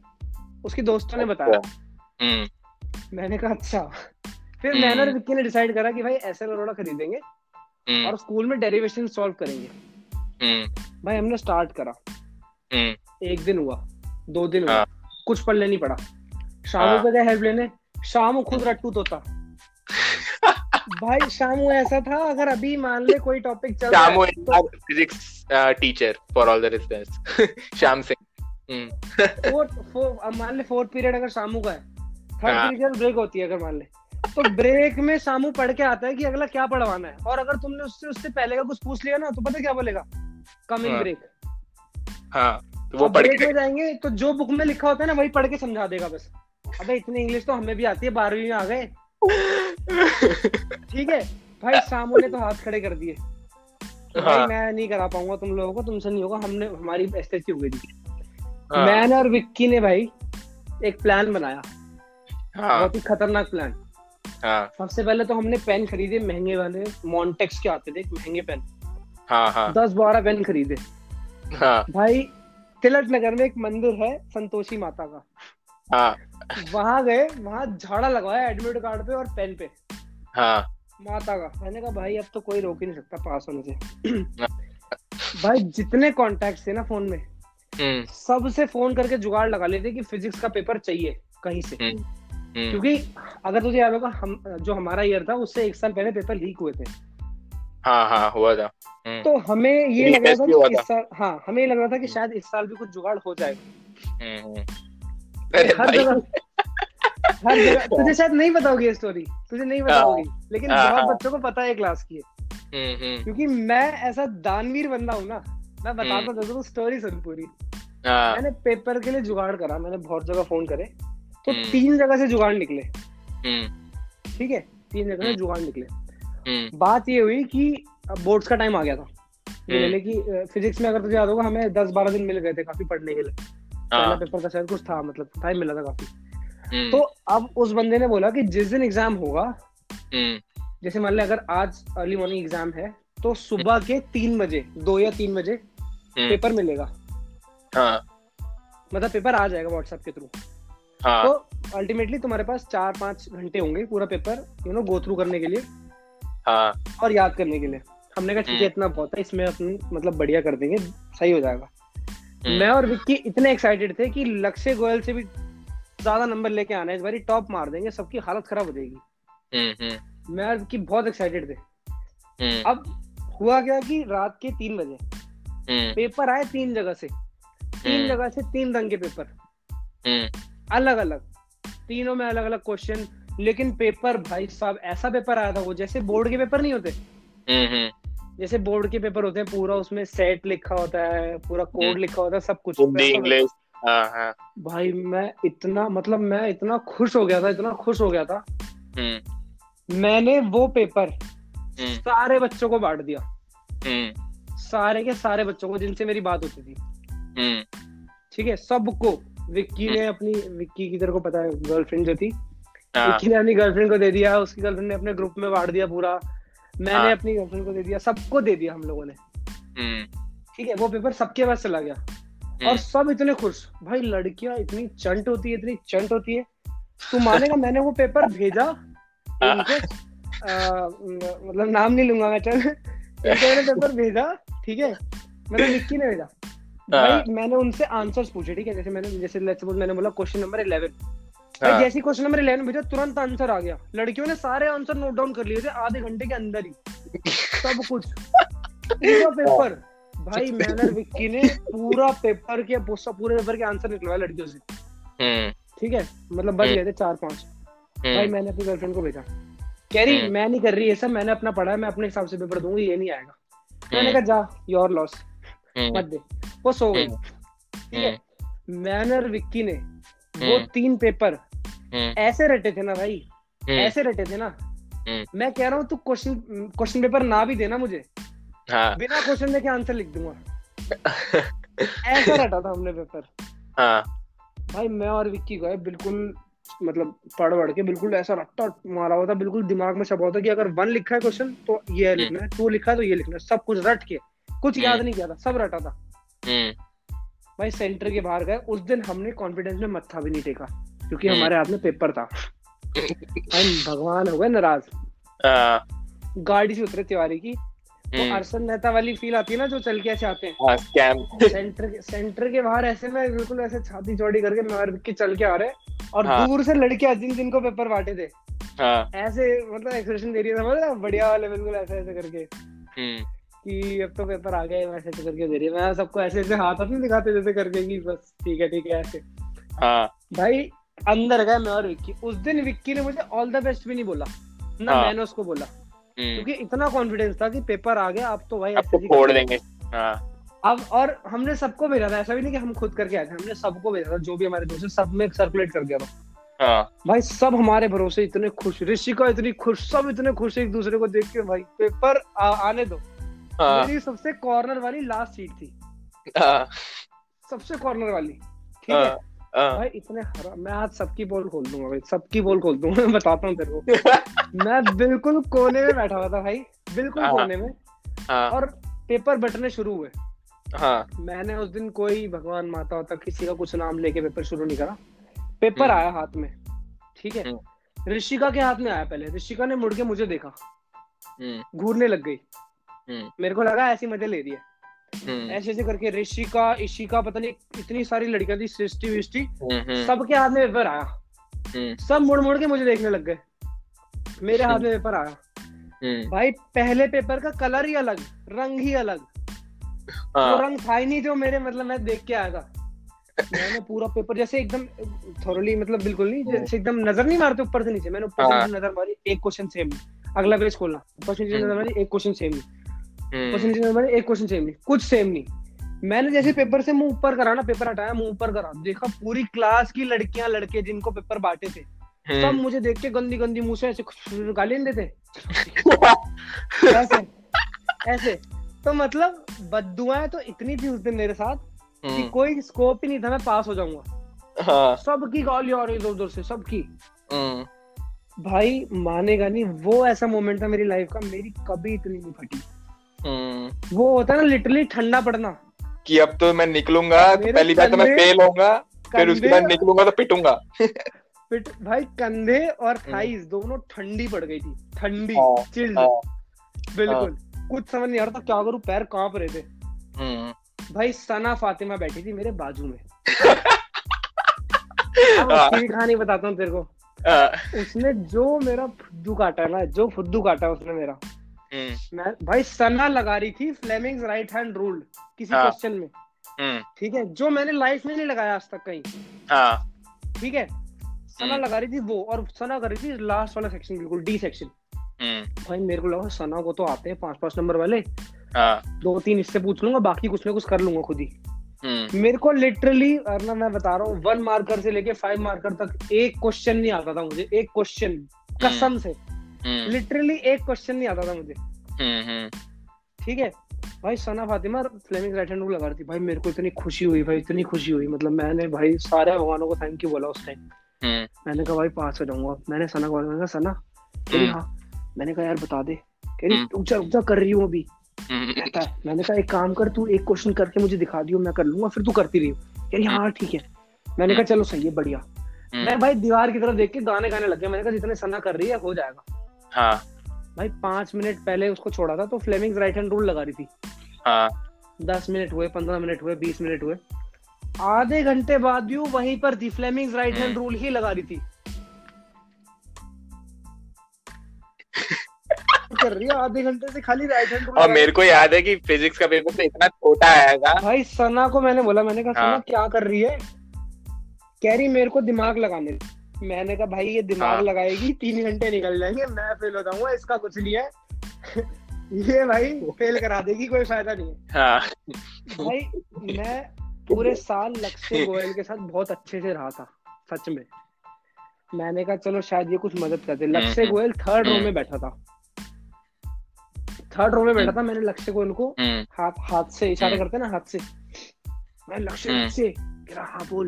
उसके दोस्तों ने बताया। मैंने कहा अच्छा। फिर मैंने और विक्की ने डिसाइड करा कि भाई एसएलआर खरीदेंगे और स्कूल में डेरिवेशन सॉल्व करेंगे। भाई हमने स्टार्ट करा, एक दिन हुआ, दो दिन हुआ, कुछ पढ़ने नहीं पड़ा। शामू को गए हेल्प लेने, शामू खुद रट्टू तोता भाई। शामू ऐसा था अगर अभी मान ले कोई टॉपिक चल रहा है तो physics teacher for all the residents Sham Singh. Fourth मान ले फोर्थ पीरियड अगर शामू का है, थर्ड पीरियड ब्रेक होती है अगर मान ले, तो ब्रेक में शामू पढ़ के आता है कि अगला क्या पढ़वाना है। और अगर तुमने उससे उससे पहले का कुछ पूछ लिया ना तो पता क्या बोलेगा, कमिंग ब्रेक। हाँ तो वो पढ़ के जाएंगे तो जो बुक में लिखा होता है ना वही पढ़ के समझा देगा बस। अबे इतनी इंग्लिश तो हमें भी आती है, बारहवीं में आ गए ठीक है भाई। शामू ने तो हाथ खड़े कर दिए, हाँ। मैं नहीं करा पाऊंगा तुम लोगों को, तुमसे नहीं होगा, हमने हमारी एसएससी हो गई थी। हाँ। मैंने और विक्की ने भाई एक प्लान बनाया, हाँ। बहुत ही खतरनाक प्लान। हाँ। सबसे पहले तो हमने पेन खरीदे महंगे वाले, मॉन्टेक्स के आते थे महंगे पेन, दस बारह पेन खरीदे। भाई तिलक नगर में एक मंदिर है संतोषी माता का, हाँ। वहां गए, वहां झाड़ा लगवाया एडमिट कार्ड पे और पेन पे, हाँ। माता का। मैंने कहा भाई अब तो कोई रोक ही नहीं सकता पास होने से। भाई जितने कॉन्टेक्ट थे ना फोन में, सबसे फोन करके जुगाड़ लगा लेते कि फिजिक्स का पेपर चाहिए कहीं से, क्योंकि अगर तुझे याद होगा हम जो हमारा ईयर था उससे एक साल पहले पेपर लीक हुए थे। हाँ हाँ हुआ था। तो हमें ये लग रहा था कि इस साल, हाँ हमें ये लग रहा था कि शायद इस साल भी कुछ जुगाड़ हो जाएगा। हर जगह हर जगह तुझे शायद नहीं बताओगी ये स्टोरी, तुझे नहीं बताओगी, लेकिन बहुत बच्चों को पता है क्लास की है, क्योंकि मैं ऐसा दानवीर बंदा हूँ ना, मैं बताता हूँ स्टोरी सुन पूरी। मैंने पेपर के लिए जुगाड़ करा, मैंने बहुत जगह फोन करे तो तीन जगह से जुगाड़ निकले, ठीक है, तीन जगह से जुगाड़ निकले। बात ये हुई कि बोर्ड्स का टाइम आ गया था, कि फिजिक्स में अगर तुझे याद होगा हमें दस बारह दिन मिल गए थे काफी पढ़ने के लिए, पहला पेपर का शायद कुछ था, मतलब टाइम मिला था काफी। तो अब उस बंदे ने बोला कि जिस दिन एग्जाम होगा, जैसे मान ले अगर आज अर्ली मॉर्निंग एग्जाम है तो सुबह के तीन बजे दो या तीन बजे पेपर मिलेगा, मतलब पेपर आ जाएगा व्हाट्सएप के थ्रू। तो अल्टीमेटली तुम्हारे पास चार पांच घंटे होंगे पूरा paper you know go through करने के लिए, हाँ, और याद करने के लिए। हमने कहा ठीक है इतना बहुत है, इसमें अपन मतलब बढ़िया कर देंगे, सही हो जाएगा। मैं और विक्की इतने एक्साइटेड थे कि लक्ष्य गोयल से भी ज्यादा नंबर लेके आना है इस बारी, टॉप मार देंगे, सबकी हालत खराब हो जाएगी। मैं और विक्की बहुत एक्साइटेड थे। अब हुआ क्या कि रात के तीन बजे पेपर आए, तीन जगह से तीन जगह से तीन रंग के पेपर, अलग अलग, तीनों में अलग अलग क्वेश्चन। लेकिन पेपर भाई साहब ऐसा पेपर आया था वो जैसे बोर्ड के पेपर नहीं होते, जैसे बोर्ड के पेपर होते हैं पूरा उसमें सेट लिखा होता है, पूरा कोड लिखा होता है, सब कुछ इंग्लिश। भाई मैं इतना मतलब मैं इतना खुश हो गया था, इतना खुश हो गया था। मैंने वो पेपर सारे बच्चों को बांट दिया, सारे के सारे बच्चों को जिनसे मेरी बात होती थी, ठीक है, सबको। विक्की ने अपनी, विक्की की तरह को पता है गर्लफ्रेंड जो थी, विक्की ने अपनी गर्लफ्रेंड को दे दिया, उसकी गर्लफ्रेंड ने अपने ग्रुप में बांट दिया पूरा। मैंने अपनी गर्लफ्रेंड को दे दिया, सबको दे दिया हम लोगों ने, ठीक है। वो पेपर सबके पास चला गया और सब इतने खुश, भाई लड़कियां इतनी चंट होती है, इतनी चंट होती है, तू मानेगा। मैंने वो पेपर भेजा इनको, मतलब नाम नहीं लूंगा मैं, चल इनको मैंने पेपर भेजा, ठीक है, मैंने निक्की ने भेजा भाई। मैंने उनसे आंसर्स पूछे, ठीक है, जैसे मैंने जैसे लेट्स सपोज मैंने बोला क्वेश्चन नंबर इलेवन, जैसे क्वेश्चन नंबर इलेवन भेजा तुरंत आंसर आ गया। लड़कियों ने सारे आंसर नोट डाउन कर लिए थे आधे घंटे के अंदर ही, सब कुछ पूरा पेपर। भाई मैंने विक्की ने पूरा पेपर के पूरे पेपर के आंसर निकलवाए लड़कियों से, ठीक है, मतलब बच गए थे चार पांच। भाई मैंने अपनी गर्लफ्रेंड को भेजा, कह रही मैं नहीं कर रही ये सब, मैंने अपना पढ़ा है, मैं अपने हिसाब से पेपर दूंगी, ये नहीं आएगा। मैंने कहा जा योर लॉस, मत दे। वो सो गई, ठीक है। मैंने और विक्की ने वो तीन पेपर ऐसे रटे थे ना भाई, ऐसे रटे थे ना, मैं कह रहा हूँ तू क्वेश्चन क्वेश्चन पेपर ना भी देना मुझे, बिना क्वेश्चन देके आंसर लिख दूंगा, ऐसा रटा था हमने पेपर। भाई मैं और विक्की गए बिल्कुल, मतलब पढ़ पढ़ के बिल्कुल ऐसा रट्टा मारा हुआ था, बिल्कुल दिमाग में छपा हुआ था कि अगर वन लिखा है क्वेश्चन तो ये लिखना है, टू लिखा है तो ये लिखना है, सब कुछ रट के, कुछ याद नहीं किया था, सब रटा था भाई। सेंटर के बाहर गए, उस दिन हमने कॉन्फिडेंस में मत्था भी नहीं टेका क्योंकि हमारे हाथ में पेपर था। भाई भगवान हो गए नाराज। गाड़ी से उतरे तिवारी की, तो अर्शन नेता वाली फील आती है ना, जो चल के ऐसे आते हैं सेंटर के, सेंटर के बाहर ऐसे में बिल्कुल ऐसे छाती चौड़ी करके मार के चल के आ रहे, और दूर से लड़कियां जिन जिनको पेपर बांटे थे ऐसे, मतलब एक्सप्रेशन दे रही है, समझ रहे, बढ़िया वाले, बिल्कुल ऐसे ऐसे करके कि अब तो पेपर आ गया, ऐसे करके दे रही है। मैं सबको ऐसे ऐसे हाथ हाथ नहीं दिखाते जैसे करके कि बस ठीक है ठीक है ऐसे। हाँ भाई अंदर गए मैं और विक्की। उस दिन विक्की ने मुझे ऑल द बेस्ट भी नहीं बोला ना, मैंने उसको बोला, क्योंकि इतना कॉन्फिडेंस था कि पेपर आ गया, अब तो भाई ऐसे फोड़ देंगे अब। और हमने सबको भेजा था, ऐसा भी नहीं कि हम खुद करके आए थे, हमने सबको भेजा था, जो भी हमारे दोस्त सब में सर्कुलेट कर दिया था। भाई सब हमारे भरोसे इतने खुश, ऋषिका इतनी खुश, सब इतने खुश एक दूसरे को देख के। भाई पेपर आने दो, मेरी सबसे कॉर्नर वाली लास्ट सीट थी, सबसे कॉर्नर वाली, ठीक है भाई। इतने हरा, मैं आज सबकी बॉल खोल दूंगा भाई, सबकी बॉल खोल दूंगा, बताता हूँ तेरे को। मैं बिल्कुल कोने में बैठा हुआ था भाई, बिल्कुल कोने में, और पेपर बटने शुरू हुए। मैंने उस दिन कोई भगवान माता होता किसी का कुछ नाम लेके पेपर शुरू नहीं करा। पेपर आया हाथ में, ठीक है, ऋषिका के हाथ में आया पहले। ऋषिका ने मुड़ के मुझे देखा, घूरने लग गई, मेरे को लगा ऐसी मजे ले रही है, ऐसे ऐसे करके। ऋषिका, इशिका, पता नहीं इतनी सारी लड़कियां थी, सृष्टि विष्टि, सबके हाथ में पेपर आया, सब मुड़ मुड़ के मुझे देखने लग गए। मेरे हाथ में पेपर आया, भाई पहले पेपर का कलर ही अलग, रंग ही अलग, वो रंग था ही नहीं जो मेरे, मतलब मैं देख के आया था। मैंने पूरा पेपर जैसे एकदम थोरली, मतलब बिल्कुल नहीं, जैसे एकदम नजर नहीं मारते ऊपर से नीचे, मैंने ऊपर से नजर मारी, एक क्वेश्चन सेम, अगला पेज खोलना, ऊपर से नजर मारी, एक क्वेश्चन सेम, एक क्वेश्चन सेम नहीं, कुछ सेम नहीं। मैंने जैसे पेपर से मुंह ऊपर करा ना, पेपर हटाया, मुंह ऊपर करा, देखा पूरी क्लास की लड़कियां लड़के जिनको पेपर बांटे थे सब मुझे देख के गंदी गंदी मुंह से ऐसे गाली देते ऐसे ऐसे। तो मतलब बद्दुआएं तो इतनी थी उस दिन मेरे साथ कि कोई स्कोप ही नहीं था मैं पास हो जाऊंगा, सबकी गाली और इधर उधर से सबकी। भाई मानेगा नहीं, वो ऐसा मोमेंट था मेरी लाइफ का, मेरी कभी इतनी नहीं फटी। Hmm. वो होता है ना लिटरली ठंडा पड़ना कि अब तो मैं निकलूंगा, तो पहली बार तो मैं फेल होऊंगा, फिर उसके बाद निकलूंगा तो पिटूंगा। पिट, भाई कंधे और थाईज दोनों ठंडी पड़ गई थी, ठंडी चिल्ड, बिल्कुल कुछ समझ नहीं आ रहा था क्या करूं, पैर कांप रहे थे। भाई सना फातिमा बैठी थी मेरे बाजू में, उसकी कहानी बताता हूँ तेरे को। उसने जो मेरा फुद्दू काटा ना, जो फुद्दू काटा उसने मेरा, मैं भाई सना लगा रही थी फ्लेमिंग्स राइट हैंड रूल किसी क्वेश्चन में, ठीक है, जो मैंने लाइफ में नहीं लगाया आज तक कहीं, ठीक है, सना लगा रही थी वो, और सना कर रही थी लास्ट वाला सेक्शन, बिल्कुल डी सेक्शन। भाई मेरे को लगा सना को तो आते हैं पांच पांच नंबर वाले, दो तीन इससे पूछ लूंगा, बाकी कुछ ना कुछ कर लूंगा खुद ही। मेरे को लिटरली अर्णव मैं बता रहा हूँ वन मार्कर से लेके फाइव मार्कर तक एक क्वेश्चन नहीं आता था मुझे, एक क्वेश्चन कसम से लिटरली एक क्वेश्चन नहीं आता था मुझे, ठीक है। भाई Sana Fatima Fleming right hand rule लगा रही थी, भाई मेरे को इतनी खुशी हुई, भाई इतनी खुशी हुई, मतलब मैंने भाई सारे भगवानों को थैंक यू बोला उस टाइम। मैंने कहा भाई पास हो जाऊंगा, मैंने सना को बोला, मैंने कहा सना, हाँ, मैंने कहा यार बता दे, ऊंचा ऊंचा कर रही हूँ अभी, कहता है। मैंने कहा एक काम कर, तू एक क्वेश्चन करके मुझे दिखा दियो, मैं कर लूंगा, फिर तू करती रही हो। यार हाँ ठीक है, मैंने कहा चलो सही है बढ़िया। मैं भाई दीवार की तरफ देख के गाने गाने लग गया। मैंने कहा जितने सना कर रही है हो जाएगा। हाँ भाई पांच मिनट पहले उसको छोड़ा था तो फ्लेमिंग्स राइट हैंड रूल लगा रही थी। हाँ दस मिनट हुए, पंद्रह मिनट हुए, बीस मिनट हुए, आधे घंटे बाद भी वहीं पर थी, फ्लेमिंग्स राइट हैंड रूल ही लगा रही थी। कर रही है आधे घंटे से खाली राइट हैंड रूल। और मेरे को याद है कि फिजिक्स का पेपर तो इतना छोटा आएगा भाई। सना को मैंने बोला, मैंने कहा सना क्या कर रही है? कह रही मेरे को दिमाग लगाने। मैंने कहा भाई ये दिमाग लगाएगी, तीन घंटे निकल जाएंगे, मैं फेल हो जाऊंगा, इसका कुछ नहीं है। ये भाई फेल करा देगी, कोई फायदा नहीं है। हाँ। भाई मैं पूरे साल लक्ष्य गोयल के साथ बहुत अच्छे से रहा था सच में। मैंने कहा चलो शायद ये कुछ मदद करते। लक्ष्य गोयल थर्ड रो में बैठा था, थर्ड रो में बैठा था। मैंने लक्ष्य गोयल को हाथ हाथ से इशारा करते ना, हाथ से, मैं लक्ष्य से गिरा, हाँ बोल।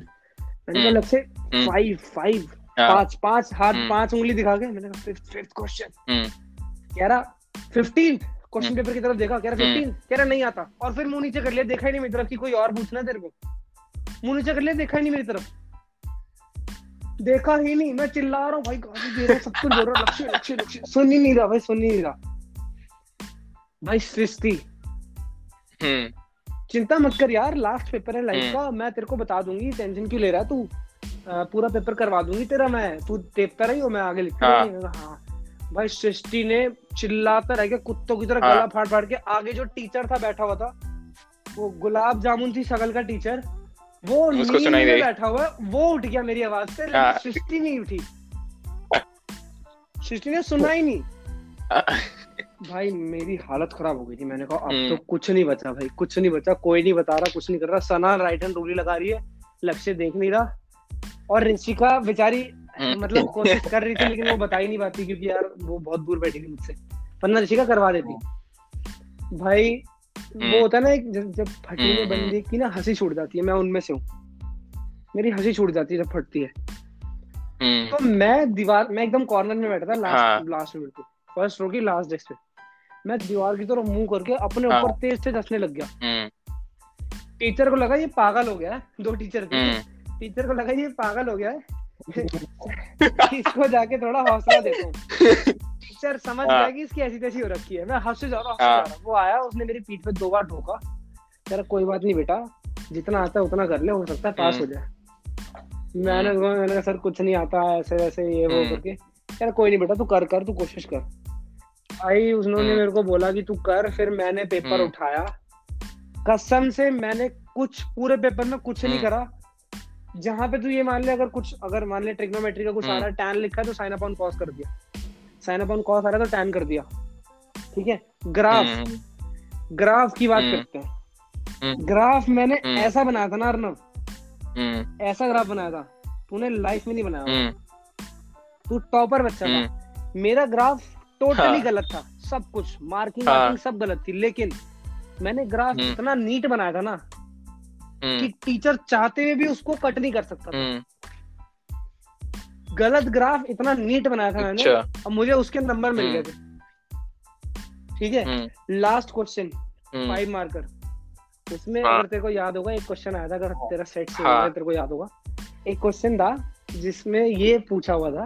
मैंने कहा लक्ष्य फाइव फाइव पांच पांच, हाथ पांच उंगली दिखा के। मैंने कहा फिफ्थ फिफ्थ क्वेश्चन, कह रहा फिफ्टीन। क्वेश्चन पेपर की तरफ देखा, कह रहा फिफ्टीन, कह रहा नहीं आता। और फिर मुंह नीचे कर लिया, देखा ही नहीं मेरी तरफ कि कोई और पूछना है तेरे को। मुंह नीचे कर लिया, देखा ही नहीं मेरी तरफ, देखा ही नहीं। मैं चिल्ला रहा हूँ भाई, दे रहा, सब कुछ बोल रहा, लक्ष्य लक्ष्य लक्ष्य, सुन ही नहीं रहा भाई, सुन ही नहीं रहा भाई। सृष्टि चिंता मत कर यार, लास्ट पेपर है लाइफ का, मैं तेरे को बता दूंगी, टेंशन क्यों ले रहा है तू, पूरा पेपर करवा दूंगी तेरा मैं, तू देखता रही हो मैं आगे लिखता रही। हाँ भाई सृष्टि ने चिल्लाता रह गया कुत्तों की तरह, गला फाड़ फाड़ के। आगे जो टीचर था बैठा हुआ था, वो गुलाब जामुन थी शक्ल का टीचर, वो नींद में बैठा हुआ, वो उठ गया मेरी आवाज से, लेकिन सृष्टि नहीं उठी, सृष्टि ने सुना ही नहीं। भाई मेरी हालत खराब हो गई थी। मैंने कहा अब तो कुछ नहीं बचा भाई, कुछ नहीं बचा, कोई नहीं बता रहा, कुछ नहीं कर रहा। सना राइट हैंड रूल लगा रही है, लक्ष्य देख नहीं रहा, और ऋषिका बेचारी मतलब कोशिश कर रही थी लेकिन वो बता ही नहीं पाती, क्योंकि यार वो बहुत दूर बैठी थी मुझसे, वरना ऋषिका करवा देती भाई। वो होता है ना एक, जब जब फटी में बंदी की ना हंसी छूट जाती है, मैं उनमें से हूँ, मेरी हंसी छूट जाती है जब फटती है। तो मैं दीवार, मैं एकदम कॉर्नर में बैठा था, लास्ट लास्ट में, बिल्कुल फर्स्ट रो की लास्ट डेस्क पे। मैं दीवार की तरफ मुंह करके अपने ऊपर तेज से डसने लग गया। टीचर को लगा ये पागल हो गया है, दो टीचर थे, टीचर को लगा ये पागल हो गया है, इसको जाके थोड़ा हौसला देता हूँ। टीचर समझ गया कि इसकी ऐसी तैसी हो रखी है। मैं हंस से जा रहा हूँ, वो आया, उसने मेरी पीठ पे दो बार ठोका, कह रहा कोई बात नहीं बेटा, जितना आता है उतना कर ले, हो सकता है पास हो जाए। मैंने मैंने कहा सर कुछ नहीं आता, ऐसे वैसे ये वो करके, कह रहा कोई नहीं बेटा तू कर कर, तू कोशिश कर। भाई उसने मेरे को बोला कि तू कर, फिर मैंने पेपर उठाया, कसम से मैंने कुछ पूरे पेपर में कुछ नहीं करा। जहाँ पे तू ये मान ले, अगर कुछ अगर मान ले ट्रिग्नोमेट्री का कुछ आ रहा है, टैन लिखा है तो साइन अपॉन कॉस कर दिया, साइन अपॉन कॉस आ रहा है तो टैन कर दिया, ठीक है। ग्राफ, ग्राफ की बात करते हैं। ग्राफ मैंने ऐसा बनाया था ना अर्नव, ऐसा ग्राफ बनाया था, तूने लाइफ में नहीं बनाया, तू टॉपर बच्चा था। मेरा ग्राफ टोटली हाँ। गलत था, सब कुछ मार्किंग हाँ। सब गलत थी, लेकिन मैंने ग्राफ इतना नीट बनाया था ना कि टीचर चाहते हुए भी उसको कट नहीं कर सकता था। गलत ग्राफ इतना नीट बनाया था मैंने, अब मुझे उसके नंबर मिल गए थे, ठीक है। लास्ट क्वेश्चन फाइव मार्कर, उसमें अगर तेरे को याद होगा एक क्वेश्चन आया था, अगर तेरा सेट से हाँ। तेरे को याद होगा एक क्वेश्चन था जिसमें ये पूछा हुआ था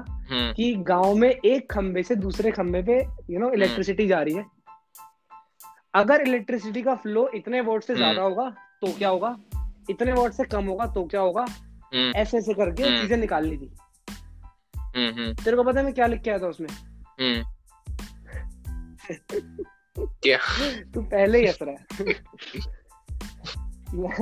कि गांव में एक खंबे से दूसरे खंबे पे यू नो इलेक्ट्रिसिटी जा रही है, अगर इलेक्ट्रिसिटी का फ्लो इतने वोल्ट से ज्यादा होगा तो क्या होगा, इतने वोल्ट से कम होगा तो क्या होगा, ऐसे ऐसे करके चीजें निकाल ली थी। तेरे को पता है मैं क्या लिख के आया था उसमें? क्या तू पहले ही हंस रहा है?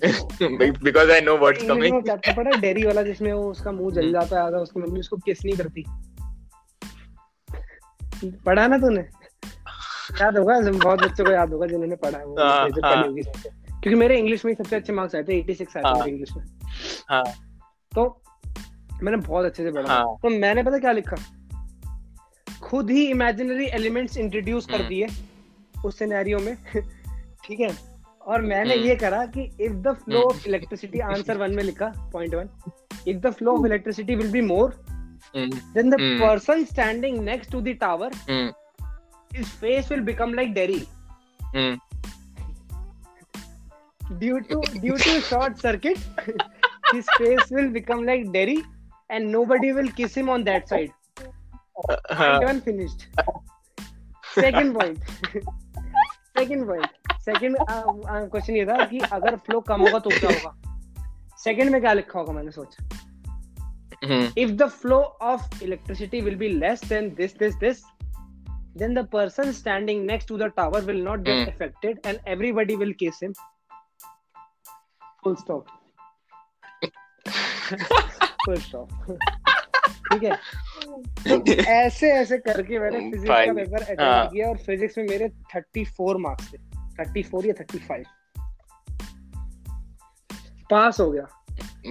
Because I know what's coming. Chapter पढ़ा डेरी वाला जिसमें वो उसका मुंह जल जाता है, उसकी मम्मी उसको किस नहीं करती, पढ़ा ना तूने? याद होगा, बहुत बच्चों को याद होगा जिन्होंने पढ़ा है वो, क्योंकि मेरे इंग्लिश में सबसे अच्छे मार्क्स आए थे, छियासी आए थे इंग्लिश में, तो मैंने बहुत अच्छे से पढ़ा। तो मैंने पता क्या लिखा, खुद ही इमेजिनरी एलिमेंट्स इंट्रोड्यूस कर दिए उस सिनेरियो में, ठीक है। और मैंने ये करा कि if the flow of electricity, answer one में लिखा point one, if the flow of electricity will be more than the person standing next to the tower his face will become like Derry. Mm. Due to due to short circuit, his face will become like Derry, and nobody will kiss him on that side. Uh-huh. Point unfinished. Second point. Second point. Second uh, question ये था कि अगर flow कम होगा तो क्या होगा? Second में क्या लिखा होगा मैंने सोचा? Mm-hmm. If the flow of electricity will be less than this, this, this, then the person standing next to the tower will not get mm. affected and everybody will kiss him. Full stop. Full stop. ठीक है? तो ऐसे ऐसे करके मैंने physics का paper attempt किया और physics में मेरे thirty-four marks थे, thirty-four या thirty-five. पास हो गया.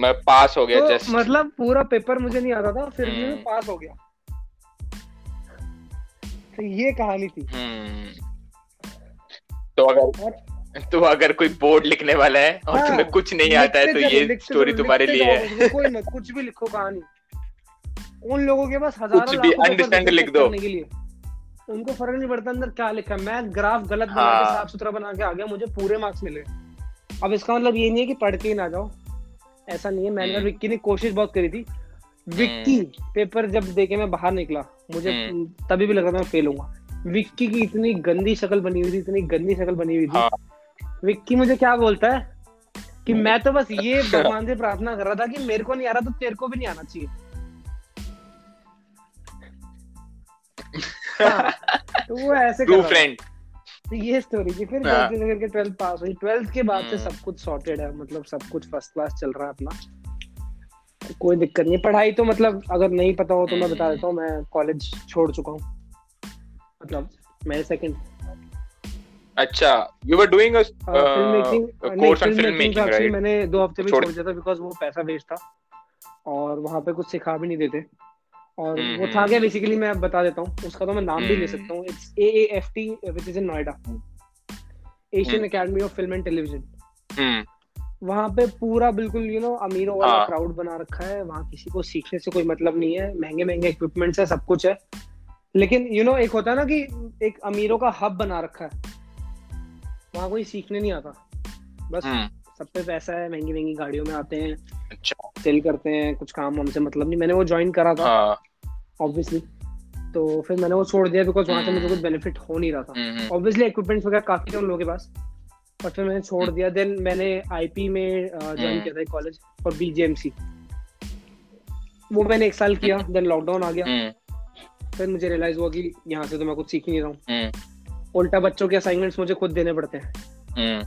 मैं पास हो गया जस्ट तो मतलब पूरा पेपर मुझे नहीं आता था, फिर भी मैं पास हो गया. तो ये कहानी थी. तो अगर तो अगर कोई बोर्ड लिखने वाला है और हाँ, तुम्हें कुछ नहीं आता है तो ये स्टोरी तुम्हारे लिए है. कोई मत कुछ भी लिखो कहानी. उन लोगों के पास हजारों कुछ भी अंडरस्टैंड लिख दो, उनको फर्क नहीं पड़ता अंदर क्या लिखा. मैं ग्राफ गलत बना के साफ सुथरा बना के आ गया, मुझे पूरे मार्क्स मिले. अब इसका मतलब ये नहीं है कि पढ़ के ही ना जाओ, ऐसा नहीं है. मैंने और विक्की ने कोशिश बहुत करी थी. विक्की पेपर जब देके मैं बाहर निकला, मुझे तभी भी लगा था मैं फेल होऊंगा. विक्की की इतनी गंदी शक्ल बनी हुई थी, इतनी गंदी शक्ल बनी हुई थी. विक्की मुझे क्या बोलता है कि मैं तो बस ये भगवान से प्रार्थना कर रहा था कि मेरे को नहीं आ रहा तो तेरे को भी नहीं आना चाहिए. तो वो ऐसे ट्रू फ्रेंड. ये स्टोरी की फिर करके ट्वेल्थ पास हुई. ट्वेल्थ के बाद से सब कुछ सॉर्टेड है, मतलब सब कुछ फर्स्ट क्लास चल रहा है अपना, कोई दिक्कत नहीं. पढ़ाई तो मतलब अगर नहीं पता हो तो मैं बता देता हूँ, मैं कॉलेज छोड़ चुका हूँ. मतलब मैं सेकंड अच्छा you were doing a course on film making right. मैंने दो हफ्ते में छोड़ दिया था बिकॉज़ वो पैसा वेस्ट था और वहां पे कुछ सिखा भी नहीं देते और mm-hmm. वो था क्या बेसिकली मैं बता देता हूँ उसका, तो मैं नाम mm-hmm. भी ले सकता हूँ. It's A A F T which is in Noida, Asian academy of film and television. वहाँ पे पूरा बिल्कुल यू नो अमीरों वाला क्राउड बना रखा है. वहाँ किसी को सीखने से कोई मतलब नहीं है, महंगे महंगे इक्विपमेंट्स है, सब कुछ है. लेकिन यू you नो know, एक होता है ना कि एक अमीरों का हब बना रखा है, वहाँ कोई सीखने नहीं आता. बस mm-hmm. सब पे पैसा है, महंगी महंगी गाड़ियों में आते हैं, अच्छा सेल करते हैं, कुछ काम हमसे मतलब नहीं. मैंने वो ज्वाइन करा था ऑब्वियसली, तो फिर मैंने वो छोड़ दिया बिकॉज वहाँ से मुझे कुछ बेनिफिट हो नहीं रहा था. ऑब्वियसली इक्विपमेंट्स वगैरह काफी थे उन लोगों के पास, बट फिर मैंने छोड़ दिया. देन मैंने आईपी में ज्वाइन किया था कॉलेज और बीजेएमसी, वो मैंने एक साल किया. देन लॉकडाउन आ गया, फिर मुझे रियलाइज हुआ कि यहाँ से तो मैं कुछ सीख नहीं रहा हूँ. उल्टा बच्चों के असाइनमेंट्स मुझे खुद देने पड़ते हैं,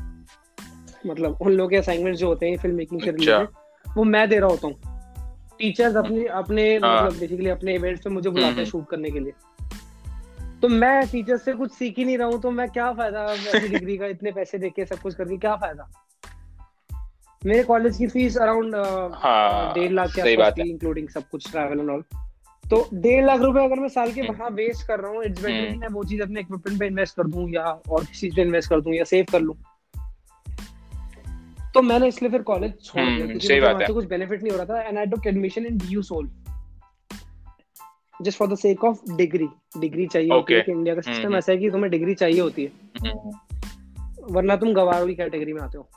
मतलब उन लोगों के असाइनमेंट्स जो होते हैं फिल्म मेकिंग से रिलेटेड वो मैं दे रहा होता हूँ. टीचर्स अपने अपने मतलब बेसिकली अपने इवेंट्स पे मुझे बुलाते हैं शूट करने के लिए, तो मैं टीचर्स से कुछ सीख ही नहीं रहा हूँ. तो मैं क्या फायदा अपनी डिग्री का, इतने पैसे देके सब कुछ करके क्या फायदा. मेरे कॉलेज की फीस अराउंड डेढ़ लाख के आसपास थी, इंक्लूडिंग सब कुछ ट्रैवल एंड ऑल. तो डेढ़ लाख रुपए अगर मैं साल के वहां वेस्ट कर रहा हूँ, इट्स बेटर कि मैं वो चीज अपने इक्विपमेंट पे इन्वेस्ट कर दूं या और किसी पे इन्वेस्ट कर दूं या सेव कर लूं. तो मैंने इसलिए फिर कॉलेज छोड़ दिया क्योंकि वहाँ से कुछ बेनिफिट नहीं हो रहा था. And I took admission in D U SOL just for the sake of degree. Degree चाहिए होती है कि इंडिया का सिस्टम ऐसा है कि तुम्हें डिग्री चाहिए होती है, वरना तुम गवार की कैटेगरी में आते हो.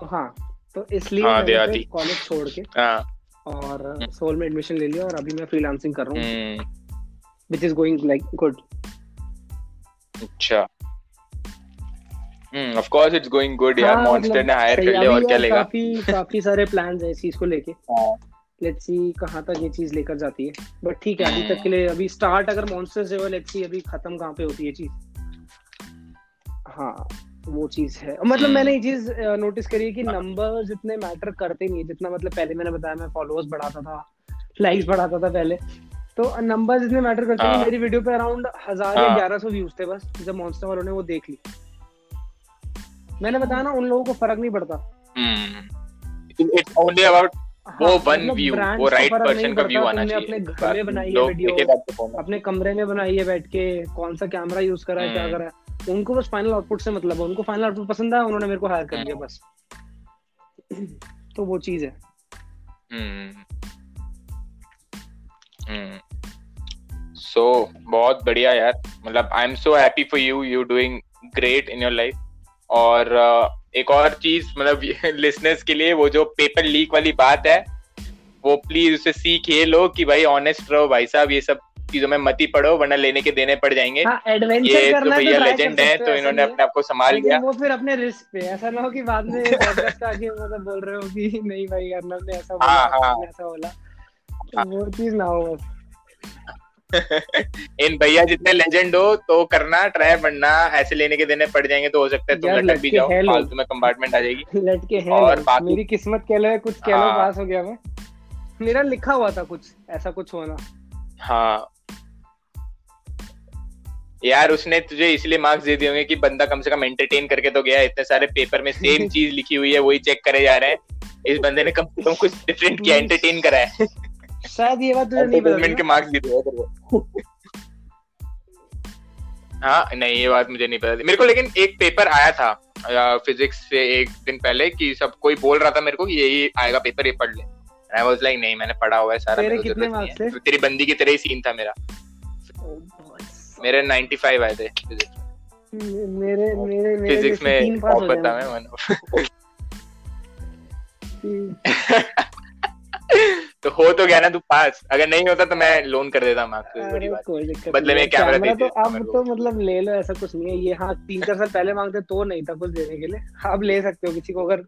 तो हाँ, तो इसलिए मैंने कॉलेज छोड़ के और सोल में एडमिशन ले लिया और अभी मैं फ्रीलांसिंग कर रहा हूँ which is going like good. अच्छा Hmm, of course it's going good. यार मॉन्स्टर ने हायर कर लिया और क्या लेगा. काफी काफी सारे प्लान्स हैं इस चीज को लेके. लेट्स सी कहां तक ये चीज लेकर जाती है, बट ठीक है अभी तक के लिए. अभी स्टार्ट अगर मॉन्स्टर से हो, लेट्स सी अभी खत्म कहां पे होती है ये चीज. हाँ वो चीज है. मतलब मैंने ये चीज नोटिस करी है कि नंबर्स इतने मैटर करते नहीं है जितना, मतलब पहले मैंने बताया मैं फॉलोअर्स बढ़ाता था, लाइक्स बढ़ाता था पहले, तो नंबर्स इतने मैटर करते नहीं. मेरी वीडियो पे अराउंड हजार या ग्यारह सौ व्यूज थे बस जब मॉन्स्टर वालों ने वो देख ली. मैंने बताया ना उन लोगों को फर्क नहीं पड़ता. इट्स ओनली अबाउट वो वन व्यू, वो राइट पर्सन का व्यू आना चाहिए. अपने घर में बनाई है वीडियो, अपने कमरे में बनाई है बैठ के, कौन सा कैमरा यूज करा है, क्या करा है, उनको बस फाइनल आउटपुट से मतलब है. उनको फाइनल आउटपुट पसंद आया, उन्होंने मेरे को हायर कर लिया बस. तो वो चीज है. सो बहुत बढ़िया यार, मतलब I am so happy for you, you doing great in your life. और एक और चीज मतलब लिसनर्स के लिए, वो जो पेपर लीक वाली बात है वो प्लीज उसे सीख ये लो कि भाई ऑनेस्ट रहो भाई साहब, ये सब चीजों में मत ही पढ़ो वरना लेने के देने पड़ जाएंगे। हाँ, ये तो भैया लेजेंड है तो इन्होंने अपने आप को संभाल लिया, वो फिर अपने रिस्क पे, ऐसा ना हो कि बाद में पॉडकास्ट आके मतलब बोल रहे हो कि नहीं भाई अर्नव ने ऐसा बोला ऐसा बोला, तो वो चीज ना हो। इन भैया जितने लेजेंड हो तो करना ट्राई बनना, ऐसे लेने के देने पड़ जाएंगे तो हो सकता है तुम लटक भी जाओ, फालतू में कंपार्टमेंट आ जाएगी लटके हैं। और मेरी किस्मत कह लो कुछ कह लो पास हो गया मैं, मेरा लिखा हुआ था कुछ ऐसा कुछ होना। हाँ यार, उसने तुझे इसलिए मार्क्स दे दिए होंगे कि बंदा कम से कम एंटरटेन करके तो गया, इतने सारे पेपर में सेम चीज लिखी हुई है वही चेक करे जा रहे हैं, इस बंदे ने कम से कम कुछ डिफरेंट किया, एंटरटेन करा है। शायद ये बात तुझे नहीं पता के मार्क्स दे दिए। हाँ नहीं ये बात मुझे नहीं पता थी मेरे को, लेकिन एक पेपर आया था फिजिक्स से एक दिन पहले कि सब कोई बोल रहा था मेरे को कि यही आएगा पेपर ये पढ़ ले, I was like, नहीं मैंने पढ़ा हुआ है सारा, तेरे कितने मार्क्स थे? तेरी बंदी की तरह ही सीन था मेरा। मेरे पचानवे आए थे मेरे मेरे मेरे फिजिक्स में, टॉपर था मैं तो हो तो गया ना तू पास, अगर नहीं होता तो मैं लोन कर देता मार्क्स, बड़ी बात, बदले में कैमरा दे देता। अब तो मतलब ले लो, ऐसा कुछ नहीं है ये। हाँ तीन चार साल पहले मांगते तो नहीं था कुछ देने के लिए, आप ले सकते हो किसी को अगर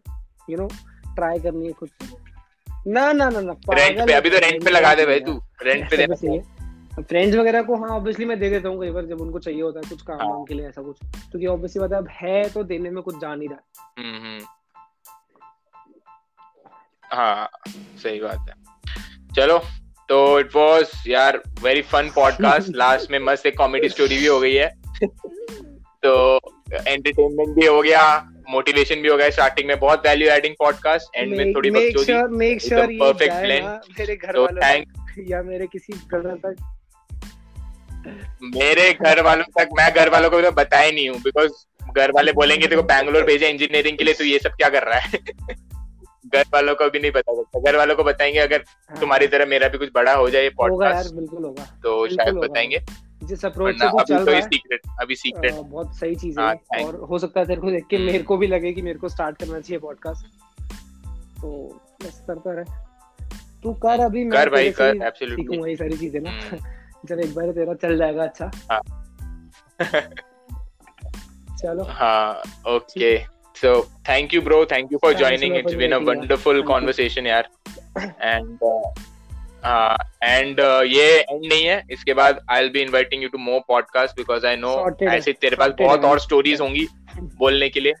यू नो ट्राई करनी है कुछ। ना ना ना ना रेंट पे, अभी तो रेंट पे लगा दे भाई तू, रेंट पे दे फ्रेंड्स वगैरह को। हाँ ऑब्वियसली मैं दे देता हूँ कई बार जब उनको चाहिए होता है कुछ काम वाम के लिए ऐसा कुछ, क्योंकि ऑब्वियसली पता है अब है तो देने में कुछ जा नहीं रहा। हाँ सही बात है। चलो तो इट वाज यार वेरी फन पॉडकास्ट, लास्ट में मस्त एक कॉमेडी स्टोरी भी हो गई है, तो एंटरटेनमेंट भी हो गया, मोटिवेशन भी हो गया स्टार्टिंग में, बहुत वैल्यू एडिंग पॉडकास्ट, एंड में थोड़ी बकचोदी, मेक श्योर ये परफेक्ट ब्लेंड मेरे घर वालों या मेरे किसी घर तक मेरे घर वालों तक मैं घर वालों को तो बताया नहीं हूँ, बिकॉज घर वाले बोलेंगे तेरे को बैंगलोर भेजा इंजीनियरिंग के लिए तो ये सब क्या कर रहा है। घर वालों को भी नहीं बता सकता, घर वालों को बताएंगे अगर तुम्हारी तरह मेरा भी कुछ बड़ा हो जाए पॉडकास्ट तो शायद बताएंगे। जिस अप्रोच से तू चल रहा है सीक्रेट, अभी सीक्रेट बहुत सही चीज है, और हो सकता है तेरे को देख के मेरे को भी लगे कि मेरे को स्टार्ट करना चाहिए पॉडकास्ट, तो बस करता रहे तू कर, अभी मैं कर भाई कर, एब्सोल्युटली सीखूंगा ये सारी चीजें ना, जब एक बार तेरा चल जाएगा अच्छा। चलो हाँ okay, so thank you bro, thank you for joining, it's been a wonderful conversation यार, एंड Uh, and, uh, ये एंड नहीं है, इसके बाद I will be inviting you to more podcast because I know ऐसे तेरे पास बहुत और स्टोरीज होंगी बोलने के लिए,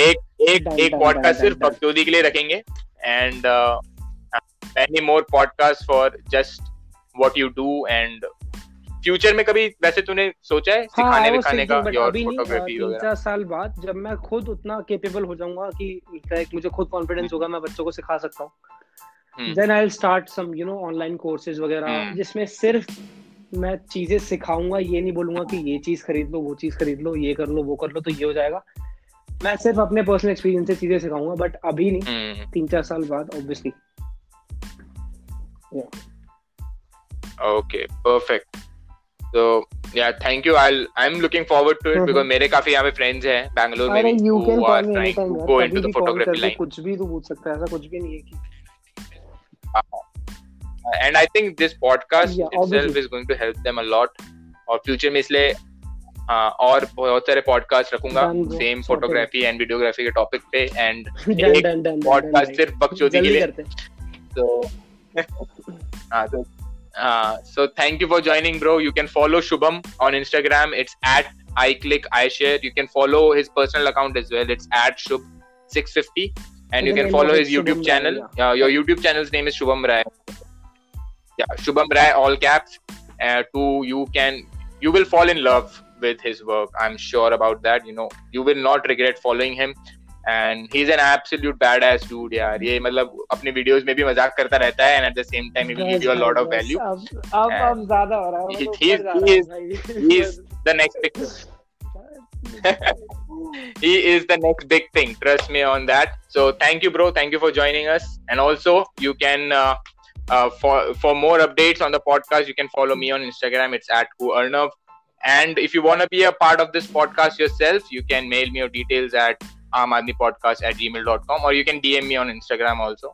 एक एक एक पॉडकास्ट सिर्फ बकचोदी के लिए रखेंगे, and many more podcast for just what you do. And future में कभी वैसे तूने सोचा है सिखाने विखाने का और फोटोग्राफी वगैरह? तीन चार साल बाद जब मैं खुद उतना केपेबल हो जाऊंगा कि मुझे खुद कॉन्फिडेंस होगा मैं बच्चों को सिखा सकता हूँ, then I'll start some you know online courses वगैरह, जिसमें सिर्फ मैं चीजें सिखाऊंगा, ये नहीं बोलूंगा कि ये चीज खरीद लो वो चीज खरीद लो ये कर लो वो कर लो तो ये हो जाएगा, मैं सिर्फ अपने पर्सनल एक्सपीरियंस से चीजें सिखाऊंगा, बट अभी नहीं, तीन चार साल बाद obviously। Okay, perfect. So yeah, thank you. I'll I'm looking forward to it because मेरे काफी यहाँ पे friends हैं बैंगलोर में who are trying to go into the photography line। कुछ भी तो पूछ सकता है, ऐसा कुछ भी नहीं है कि Uh, and I think this podcast yeah, itself obviously. is going to help them a lot. और future में इसलिए हाँ और बहुत सारे podcast रखूँगा same photography and videography के topic पे, and एक podcast सिर्फ बकचोदी के लिए। So हाँ तो हाँ so thank you for joining bro. You can follow Shubham on Instagram. It's at iClickIShare. You can follow his personal account as well. It's at Shub six fifty. And you can follow his YouTube channel. Uh, your YouTube channel's name is Shubham Rai. Yeah, Shubham Rai, all caps. Uh, to you can, you will fall in love with his work. I'm sure about that. You know, you will not regret following him. And he's an absolute badass dude, yaar. ये मतलब अपने videos में भी मजाक करता रहता है, and at the same time he will give you a lot of value. अब अब अब ज़्यादा हो रहा है। He is he is he is the next big thing. He is the next big thing. Trust me on that. So thank you, bro. Thank you for joining us. And also, you can uh, Uh, for for more updates on the podcast, you can follow me on Instagram. It's at whoarnav. And if you want to be a part of this podcast yourself, you can mail me your details at aam admi podcast at gmail dot com, or you can D M me on Instagram also.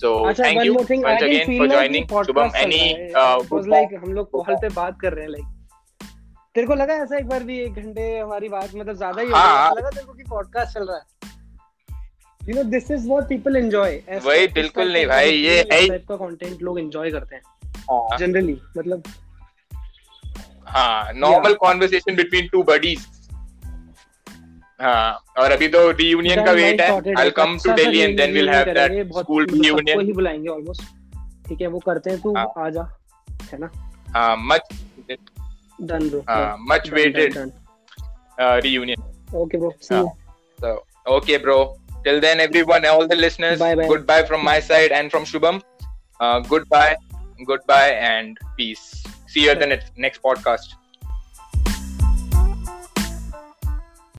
So Achha, thank you once I again for like joining. Shubham, any uh, was like हम लोग call पे बात कर रहे हैं like तेरे को लगा ऐसा एक बार भी एक घंटे हमारी बात मतलब ज़्यादा ही हो गया लगा तेरे को कि podcast चल रहा है. You know, this is what people enjoy. वही बिल्कुल नहीं भाई, ये type का content लोग enjoy करते हैं generally मतलब. हाँ, normal yeah. conversation between two buddies. हाँ, और अभी तो reunion का wait है. I'll come to Delhi and then we'll have that school reunion. सबको ही बुलाएंगे almost. ठीक है, वो करते हैं, तू आ जा, है ना? हाँ, much done bro. हाँ, much waited reunion. Okay bro, see you. So okay bro. Till then, everyone, all the listeners, bye, bye. Goodbye from my side and from Shubham. Uh, goodbye, goodbye, and peace. See you at the next podcast.